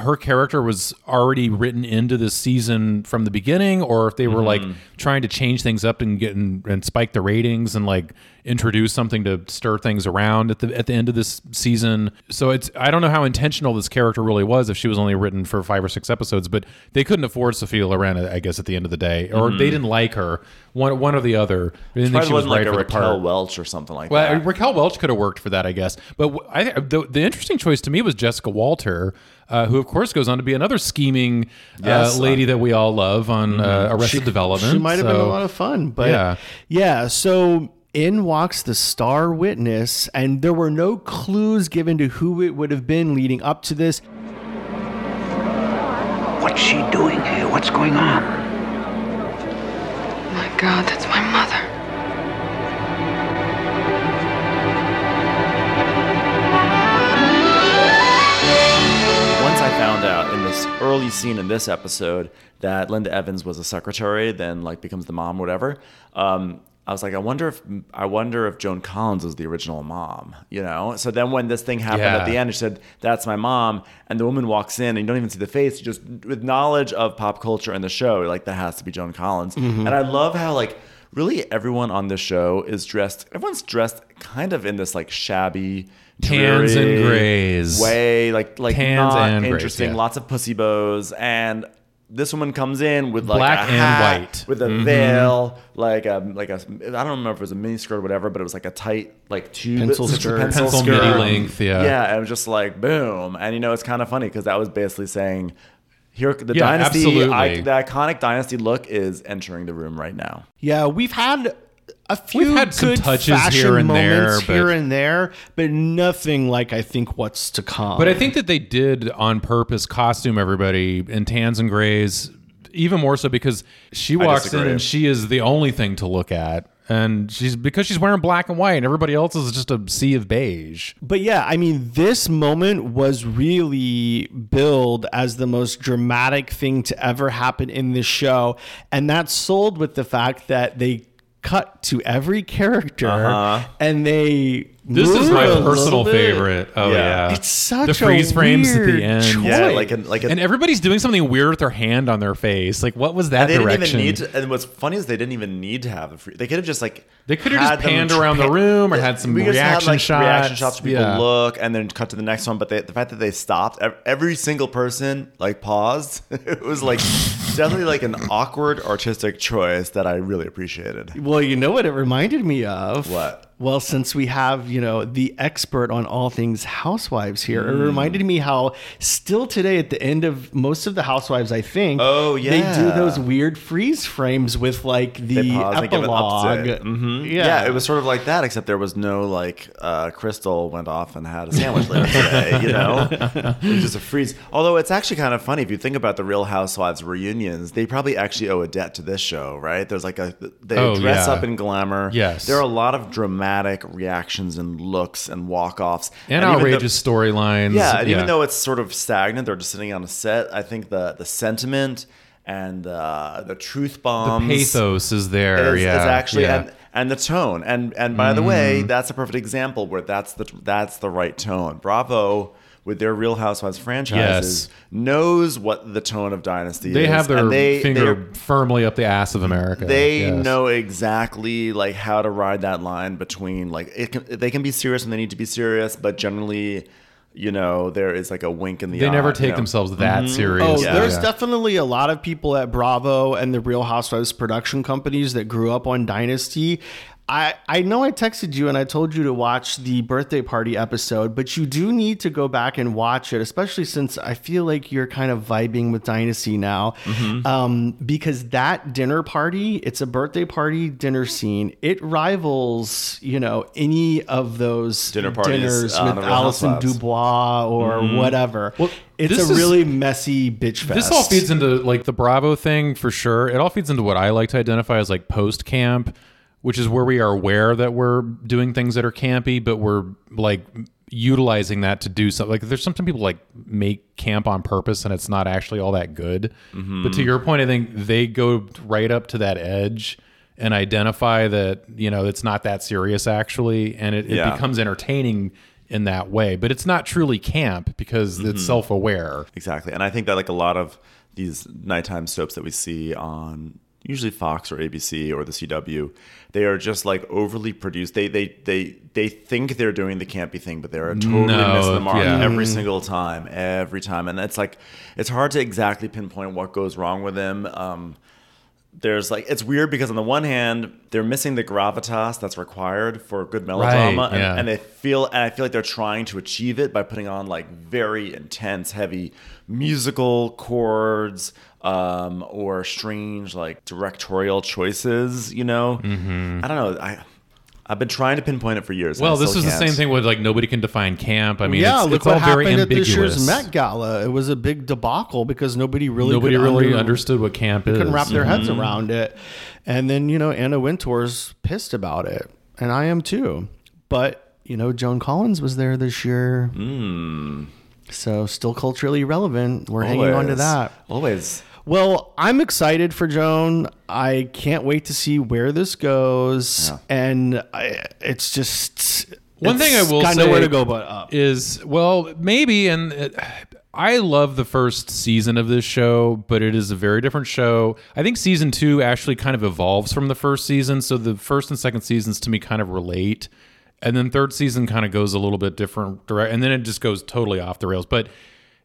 her character was already written into this season from the beginning or if they were like trying to change things up and get and spike the ratings and like introduce something to stir things around at the end of this season. So I don't know how intentional this character really was if she was only written for 5 or 6 episodes, but they couldn't afford Sophia Loren, I guess, at the end of the day, or they didn't like her, one or the other. They didn't think she was right for the part. Like a Raquel Welch or something like that. Well, Raquel Welch could have worked for that, I guess. But the interesting choice to me was Jessica Walter, who of course goes on to be another scheming lady that we all love on Arrested Development. She might have been a lot of fun, but yeah. So in walks the star witness, and there were no clues given to who it would have been leading up to this. What's she doing here? What's going on? Oh my God, that's my mother. Once I found out in this early scene in this episode that Linda Evans was a secretary, then like becomes the mom, whatever. I was like, I wonder if Joan Collins was the original mom, you know? So then when this thing happened at the end, she said, "That's my mom." And the woman walks in and you don't even see the face. You just, with knowledge of pop culture and the show, like, that has to be Joan Collins. Mm-hmm. And I love how like really everyone on this show is dressed. Everyone's dressed kind of in this like shabby, tans and grays way, like tans not and interesting. Grays, yeah. Lots of pussy bows. And this woman comes in with like black a hat and white, with a veil, like a I don't remember if it was a mini skirt or whatever, but it was like a tight like tube pencil skirt, mini length, yeah. And it was just like boom, and you know it's kind of funny because that was basically saying, here the dynasty, the iconic dynasty look is entering the room right now. Yeah, we've had some touches here and there, but nothing like I think what's to come. But I think that they did on purpose costume everybody in tans and grays, even more so because she walks in and she is the only thing to look at. And she's wearing black and white and everybody else is just a sea of beige. But yeah, I mean, this moment was really billed as the most dramatic thing to ever happen in this show. And that's sold with the fact that they cut to every character and they... This is my personal favorite. Oh yeah. It's such a freeze frames at the end. Choice. Yeah, and everybody's doing something weird with their hand on their face. Like, what was that direction? And what's funny is they didn't even need to have a freeze. They could have just like panned around the room or had some reaction shots where people look and then cut to the next one. But the fact that they stopped, every single person like paused. It was like definitely like an awkward artistic choice that I really appreciated. Well, you know what it reminded me of? What? Well, since we have, you know, the expert on all things housewives here, it reminded me how still today at the end of most of the housewives, I think, they do those weird freeze frames with like the epilogue. Mm-hmm. Yeah, it was sort of like that, except there was no like Crystal went off and had a sandwich later today, you know? It was just a freeze. Although it's actually kind of funny if you think about the Real Housewives reunions, they probably actually owe a debt to this show, right? There's like they dress up in glamour. Yes. There are a lot of dramatic reactions and looks and walk-offs and outrageous storylines. Yeah, and even though it's sort of stagnant, they're just sitting on a set. I think the sentiment and the truth bombs, the pathos is there. And the tone. And by the way, that's a perfect example where that's the right tone. Bravo, with their Real Housewives franchises, knows what the tone of Dynasty is. They have their finger firmly up the ass of America. They know exactly like how to ride that line between like they can be serious when they need to be serious, but generally, you know, there is like a wink in the eye. They never take themselves that serious. Oh, yeah. There's definitely a lot of people at Bravo and the Real Housewives production companies that grew up on Dynasty. I know I texted you and I told you to watch the birthday party episode, but you do need to go back and watch it, especially since I feel like you're kind of vibing with Dynasty now, because that dinner party, it's a birthday party dinner scene. It rivals, you know, any of those dinners with Alison Dubois or whatever. Well, it's a really messy bitch fest. This all feeds into like the Bravo thing for sure. It all feeds into what I like to identify as like post-camp, which is where we are aware that we're doing things that are campy, but we're like utilizing that to do something. Like there's some people like make camp on purpose and it's not actually all that good. Mm-hmm. But to your point, I think they go right up to that edge and identify that, you know, it's not that serious actually. And it becomes entertaining in that way, but it's not truly camp because it's self-aware. Exactly. And I think that like a lot of these nighttime soaps that we see on usually Fox or ABC or the CW, they are just like overly produced. They think they're doing the campy thing, but they're totally missing the mark every single time. And it's like, it's hard to exactly pinpoint what goes wrong with them. There's like, it's weird because on the one hand, they're missing the gravitas that's required for good melodrama. Right, and I feel like they're trying to achieve it by putting on like very intense, heavy musical chords, or strange like directorial choices, you know? I don't know. I've been trying to pinpoint it for years. Well, this is the same thing with like nobody can define camp. I mean, it's all very ambiguous. At this year's Met Gala, it was a big debacle because nobody really understood what camp is. Couldn't wrap their heads around it. And then, you know, Anna Wintour's pissed about it, and I am too. But you know, Joan Collins was there this year, so still culturally relevant. We're hanging on to that always. Well, I'm excited for Joan. I can't wait to see where this goes. Yeah. And it's just one thing I will say. Got nowhere to go but up. Is well, maybe. And I love the first season of this show, but it is a very different show. I think season 2 actually kind of evolves from the first season, so the first and second seasons to me kind of relate. And then third season kind of goes a little bit different direction, and then it just goes totally off the rails. But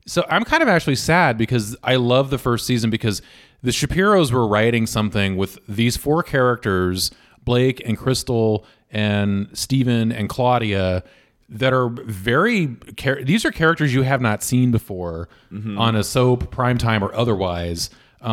so I'm kind of actually sad because I love the first season because the Shapiros were writing something with these 4 characters, Blake and Crystal and Stephen and Claudia, that are these are characters you have not seen before on a soap, primetime or otherwise.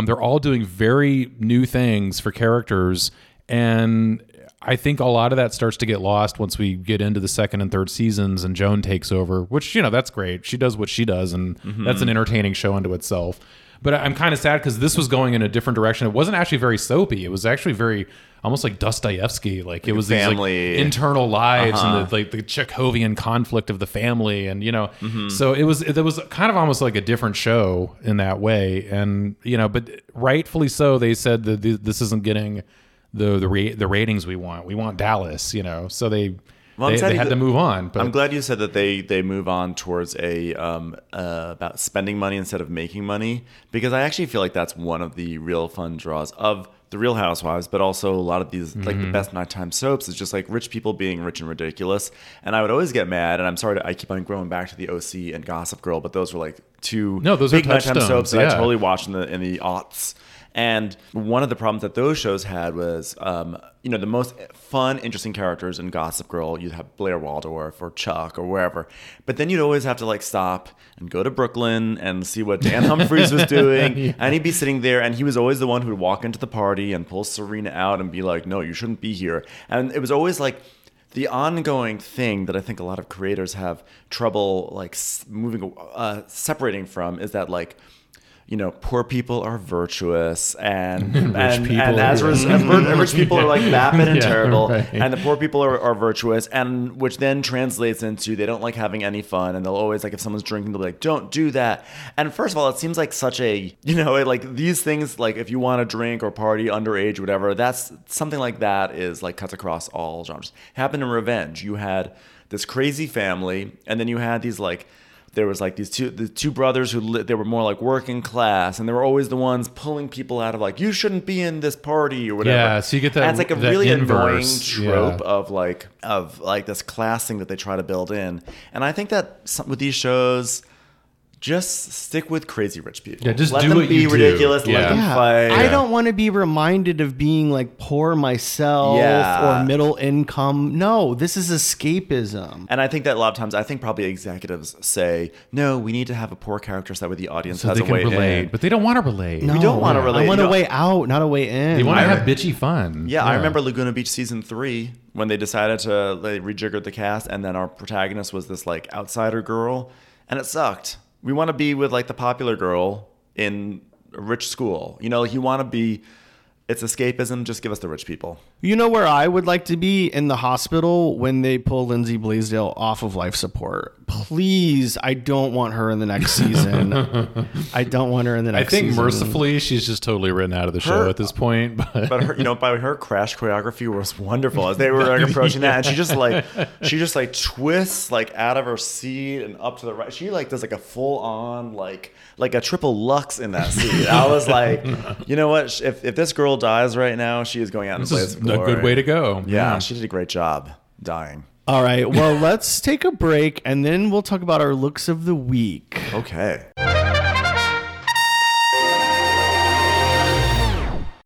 They're all doing very new things for characters. And I think a lot of that starts to get lost once we get into the second and third seasons and Joan takes over, which, you know, that's great. She does what she does, and that's an entertaining show unto itself. But I'm kind of sad because this was going in a different direction. It wasn't actually very soapy. It was actually very almost like Dostoevsky. Like it was family. These like internal lives and the Chekhovian conflict of the family. And, you know, so it was kind of almost like a different show in that way. And, you know, but rightfully so, they said that this isn't getting the ratings we want. We want Dallas, you know. So they had to move on. But I'm glad you said that they move on towards about spending money instead of making money, because I actually feel like that's one of the real fun draws of the Real Housewives, but also a lot of these like the best nighttime soaps is just like rich people being rich and ridiculous. And I would always get mad, and I'm sorry I keep on going back to the OC and Gossip Girl, but those were like two big nighttime soaps that I totally watched in the aughts. And one of the problems that those shows had was, you know, the most fun, interesting characters in Gossip Girl, you'd have Blair Waldorf or Chuck or wherever. But then you'd always have to like stop and go to Brooklyn and see what Dan Humphries was doing. Yeah. And he'd be sitting there, and he was always the one who would walk into the party and pull Serena out and be like, no, you shouldn't be here. And it was always like the ongoing thing that I think a lot of creators have trouble like separating from is that, like, you know, poor people are virtuous, and rich people are like vapid and terrible, right. And the poor people are virtuous, and which then translates into they don't like having any fun, and they'll always, like, if someone's drinking, they'll be like, don't do that. And first of all, it seems like such a, you know, like these things, like if you want to drink or party underage, whatever, that's something like that is like cuts across all genres. Happened in Revenge. You had this crazy family, and then you had these like. There was like the two brothers they were more like working class, and they were always the ones pulling people out of like, you shouldn't be in this party or whatever. Yeah, so you get that. And it's like a really inverse, annoying trope of like this class thing that they try to build in. And I think that with these shows, just stick with crazy rich people. Yeah, just let do them what be you ridiculous. Do. Yeah. Let them fight. I don't want to be reminded of being like poor myself or middle income. No, this is escapism. And I think that a lot of times, I think probably executives say, no, we need to have a poor character so that the audience has a way in. But they don't want to relate. No, we don't want to relate. I want a way out, not a way in. They want to have bitchy fun. Yeah, I remember Laguna Beach season 3. When they decided to, they rejiggered the cast, and then our protagonist was this like outsider girl, and it sucked. We want to be with like the popular girl in a rich school. You know, you want to be, it's escapism. Just give us the rich people. You know where I would like to be? In the hospital when they pull Lindsay Blaisdell off of life support. Please, I don't want her in the next season. I think mercifully she's just totally written out of the show at this point. But her, you know, by her crash choreography was wonderful as they were like approaching that, and she just like twists like out of her seat and up to the right. She like does like a full on like a triple Lux in that seat. I was like, you know what? If this girl dies right now, she is going out in place. This is a good way to go. Yeah, she did a great job dying. All right, well, let's take a break, and then we'll talk about our looks of the week. Okay.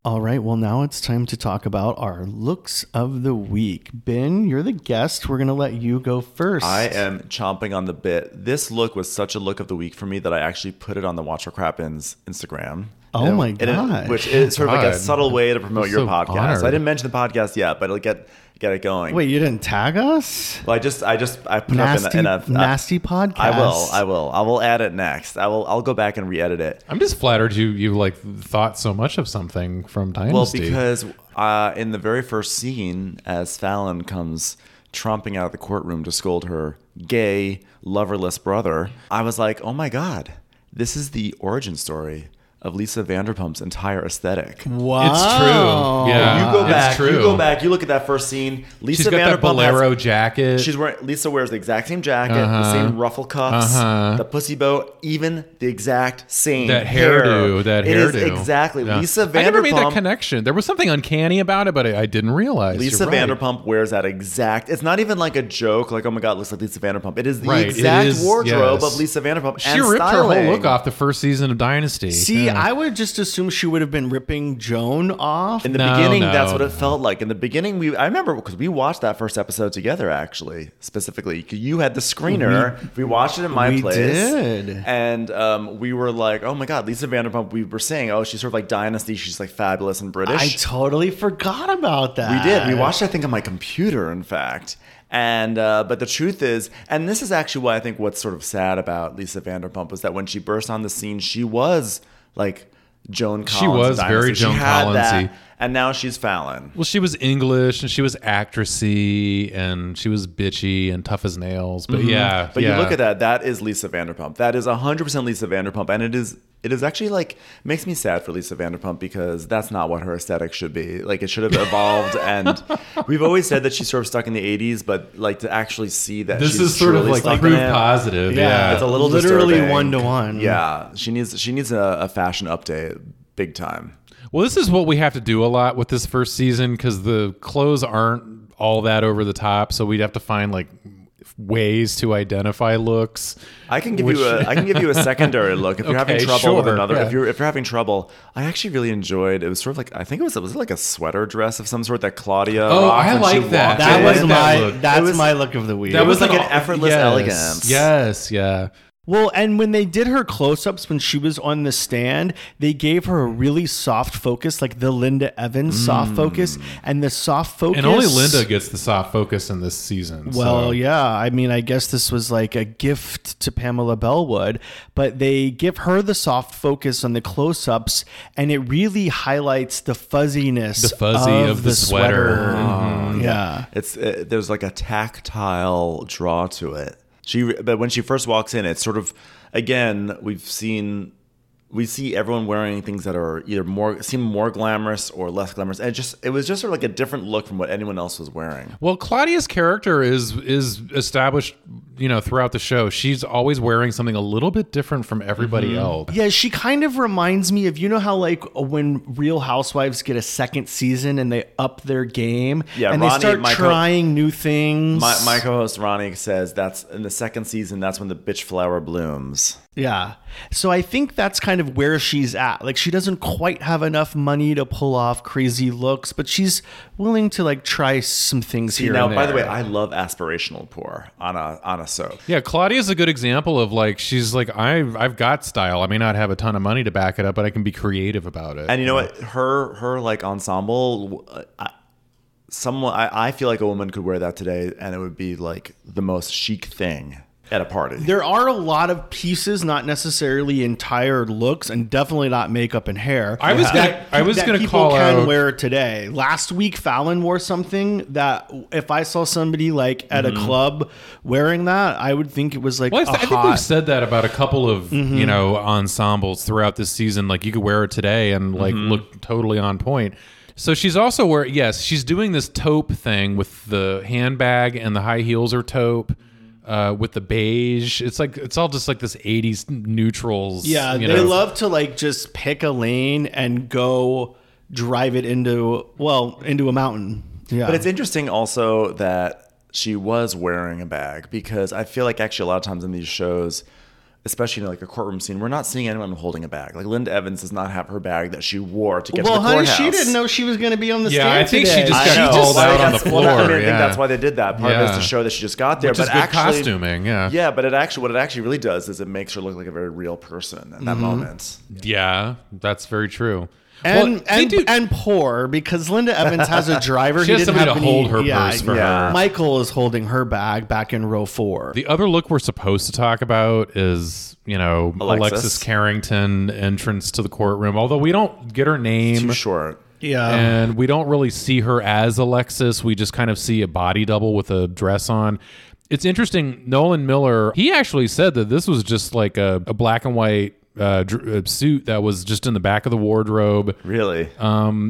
All right, well, now it's time to talk about our looks of the week. Ben, you're the guest. We're going to let you go first. I am chomping on the bit. This look was such a look of the week for me that I actually put it on the Watch What Crappens Instagram. Oh, my God. Which is sort of like a subtle way to promote your podcast. I didn't mention the podcast yet, but it'll get it going. Wait, you didn't tag us? Well, I put nasty, up in a nasty podcast. I will add it next. I'll go back and re-edit it. I'm just flattered you like thought so much of something from Dynasty. Well, because in the very first scene, as Fallon comes tromping out of the courtroom to scold her gay, loverless brother, I was like, oh my God, this is the origin story of Lisa Vanderpump's entire aesthetic. Wow. It's true. Yeah. You go back, you look at that first scene. Lisa she's got Vanderpump that bolero jacket. Lisa wears the exact same jacket, the same ruffle cuffs, the pussy bow, even the exact same hairdo. It is exactly. Yeah. Lisa Vanderpump. I never made that connection. There was something uncanny about it, but I didn't realize. Lisa Vanderpump wears that exact. It's not even like a joke, like, oh my God, it looks like Lisa Vanderpump. It is the exact wardrobe of Lisa Vanderpump. She ripped her whole look off the first season of Dynasty. See, I would just assume she would have been ripping Joan off. In the beginning, that's what it felt like. In the beginning, I remember because we watched that first episode together, actually, specifically. You had the screener. We watched it in my place. We did. And we were like, oh my God, Lisa Vanderpump, we were saying, oh, she's sort of like Dynasty. She's like fabulous and British. I totally forgot about that. We did. We watched it, I think, on my computer, in fact. And but the truth is, and this is actually why I think what's sort of sad about Lisa Vanderpump was that when she burst on the scene, she was like Joan Collins. She was very Joan Collins-y. And now she's Fallon. Well, she was English, and she was actressy, and she was bitchy and tough as nails. But you look at that. That is Lisa Vanderpump. That is 100% Lisa Vanderpump. And it is actually like, makes me sad for Lisa Vanderpump because that's not what her aesthetic should be. Like, it should have evolved. And we've always said that she's sort of stuck in the 80s, but like to actually see that this is sort of like proof positive. Yeah. It's a little literally 1-to-1. Yeah. She needs a fashion update big time. Well, this is what we have to do a lot with this first season because the clothes aren't all that over the top. So we'd have to find like ways to identify looks. I can give you a secondary look if you're having trouble with another. Yeah. If you're having trouble, I actually really enjoyed. It was sort of like, I think it was like a sweater dress of some sort that Claudia. Oh, I like that. That's my look of the week. That was like an effortless elegance. Yes. Yeah. Well, and when they did her close-ups when she was on the stand, they gave her a really soft focus, like the Linda Evans soft focus, and the soft focus. And only Linda gets the soft focus in this season. Well, yeah. I mean, I guess this was like a gift to Pamela Bellwood, but they give her the soft focus on the close-ups, and it really highlights the fuzziness of the sweater. Mm-hmm. Yeah. There's like a tactile draw to it. But when she first walks in, it's sort of, again, we see everyone wearing things that are either seem more glamorous or less glamorous, and it was just sort of like a different look from what anyone else was wearing. Well, Claudia's character is established, throughout the show. She's always wearing something a little bit different from everybody else. Yeah, she kind of reminds me of how like when Real Housewives get a second season and they up their game, and Ronnie, they start trying new things. My co-host Ronnie says that's in the second season. That's when the bitch flower blooms. Yeah. So I think that's kind of where she's at. Like, she doesn't quite have enough money to pull off crazy looks, but she's willing to like try some things here. Now, by the way, I love aspirational poor on a soap. Yeah, Claudia's a good example of like, she's like, I've got style. I may not have a ton of money to back it up, but I can be creative about it. And you know what? Her like ensemble. I feel like a woman could wear that today, and it would be like the most chic thing. At a party. There are a lot of pieces, not necessarily entire looks, and definitely not makeup and hair. I was gonna call out. People can wear today. Last week, Fallon wore something that if I saw somebody like at a club wearing that, I would think it was like. Well, I think we've said that about a couple of ensembles throughout this season. Like, you could wear it today and like look totally on point. So she's also she's doing this taupe thing with the handbag, and the high heels are taupe. With the beige, it's like it's all just like this 80s neutrals. Yeah, they love to like just pick a lane and go drive it into a mountain. Yeah, but it's interesting also that she was wearing a bag, because I feel like actually a lot of times in these shows, especially in like a courtroom scene, we're not seeing anyone holding a bag. Like, Linda Evans does not have her bag that she wore to get to the courthouse. Well, honey, she didn't know she was going to be on the stand. Yeah, I think today. She just got hauled out on the floor. Well, I think that's why they did that. Part of it is to show that she just got there. Which but is good actually, costuming, yeah. Yeah, but what it actually really does is it makes her look like a very real person in that moment. Yeah, that's very true. And poor, because Linda Evans has a driver. She has somebody to hold her purse for her. Michael is holding her bag back in row 4. The other look we're supposed to talk about is, Alexis Carrington entrance to the courtroom. Although we don't get her name. It's too short. Yeah. And we don't really see her as Alexis. We just kind of see a body double with a dress on. It's interesting. Nolan Miller, he actually said that this was just like a black and white suit that was just in the back of the wardrobe, really,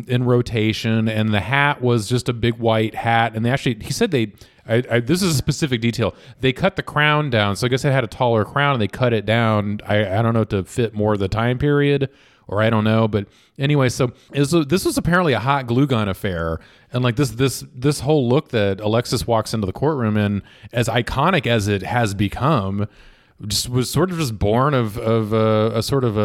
in rotation, and the hat was just a big white hat. And they actually, he said this is a specific detail. They cut the crown down, so I guess it had a taller crown, and they cut it down. I don't know, to fit more of the time period, or I don't know, but anyway, so this was apparently a hot glue gun affair, and like this whole look that Alexis walks into the courtroom in, as iconic as it has become, just was sort of just born of a sort of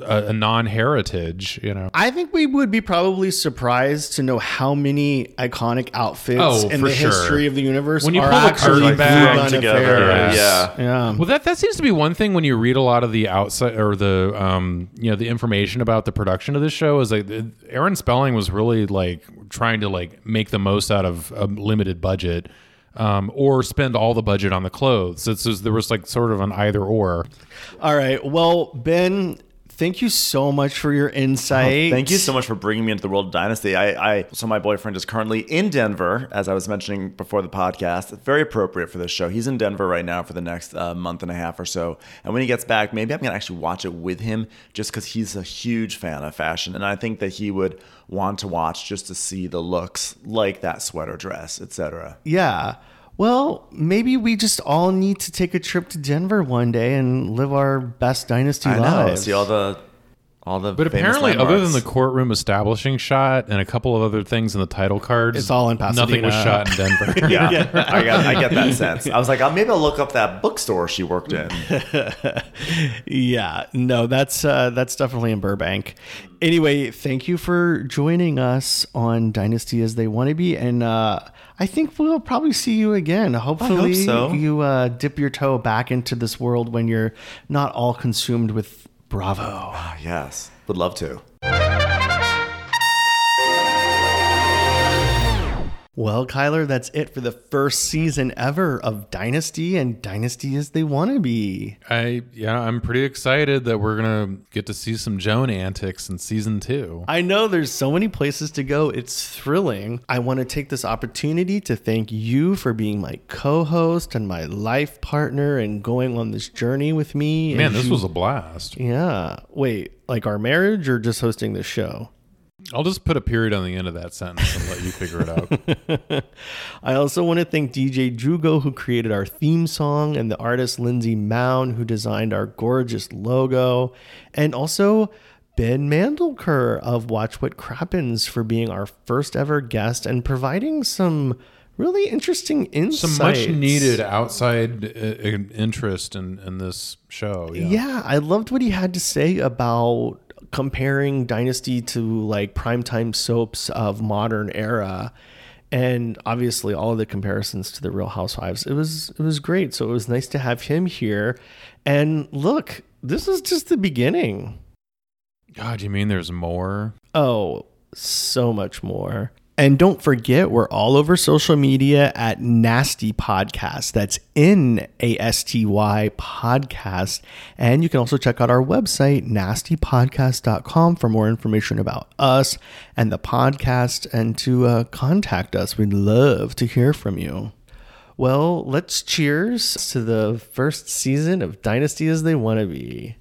a non-heritage, I think we would be probably surprised to know how many iconic outfits in the history of the universe when you are pull actually back together. Yeah. Well, that seems to be one thing when you read a lot of the outside or the the information about the production of this show is like Aaron Spelling was really like trying to like make the most out of a limited budget. Or spend all the budget on the clothes. There was like sort of an either or. All right. Well, Ben, thank you so much for your insight. Thank you so much for bringing me into the world of Dynasty. So my boyfriend is currently in Denver, as I was mentioning before the podcast. It's very appropriate for this show. He's in Denver right now for the next month and a half or so. And when he gets back, maybe I'm going to actually watch it with him, just because he's a huge fan of fashion. And I think that he would want to watch just to see the looks, like that sweater dress, etc. Yeah. Well, maybe we just all need to take a trip to Denver one day and live our best Dynasty lives. See all the All the but apparently, landmarks. Other than the courtroom establishing shot and a couple of other things in the title cards, it's all in Pasadena. Nothing was shot in Denver. Yeah, I get that sense. I was like, maybe I'll look up that bookstore she worked in. Yeah, no, that's definitely in Burbank. Anyway, thank you for joining us on Dynasty As They Want to Be, and I think we'll probably see you again. Hopefully, I hope so. You dip your toe back into this world when you're not all consumed with. Bravo. Yes. Would love to. Well, Kyler, that's it for the first season ever of Dynasty and Dynasty As They Want to Be. I'm pretty excited that we're going to get to see some Joan antics in season 2. I know there's so many places to go. It's thrilling. I want to take this opportunity to thank you for being my co-host and my life partner and going on this journey with me. Man, this was a blast. Yeah. Wait, like our marriage or just hosting this show? I'll just put a period on the end of that sentence and let you figure it out. I also want to thank DJ Drugo, who created our theme song, and the artist Lindsay Mound, who designed our gorgeous logo, and also Ben Mandelker of Watch What Crappens for being our first ever guest and providing some really interesting insights. Some much needed outside interest in this show. Yeah, I loved what he had to say about comparing Dynasty to like primetime soaps of modern era, and obviously all of the comparisons to the Real Housewives. It was great. So it was nice to have him here. And look, this is just the beginning. God, you mean there's more? Oh, so much more. And don't forget, we're all over social media at Nasty Podcast. That's NASTY Podcast. And you can also check out our website, nastypodcast.com, for more information about us and the podcast and to contact us. We'd love to hear from you. Well, let's cheers to the first season of Dynasty As They Want to Be.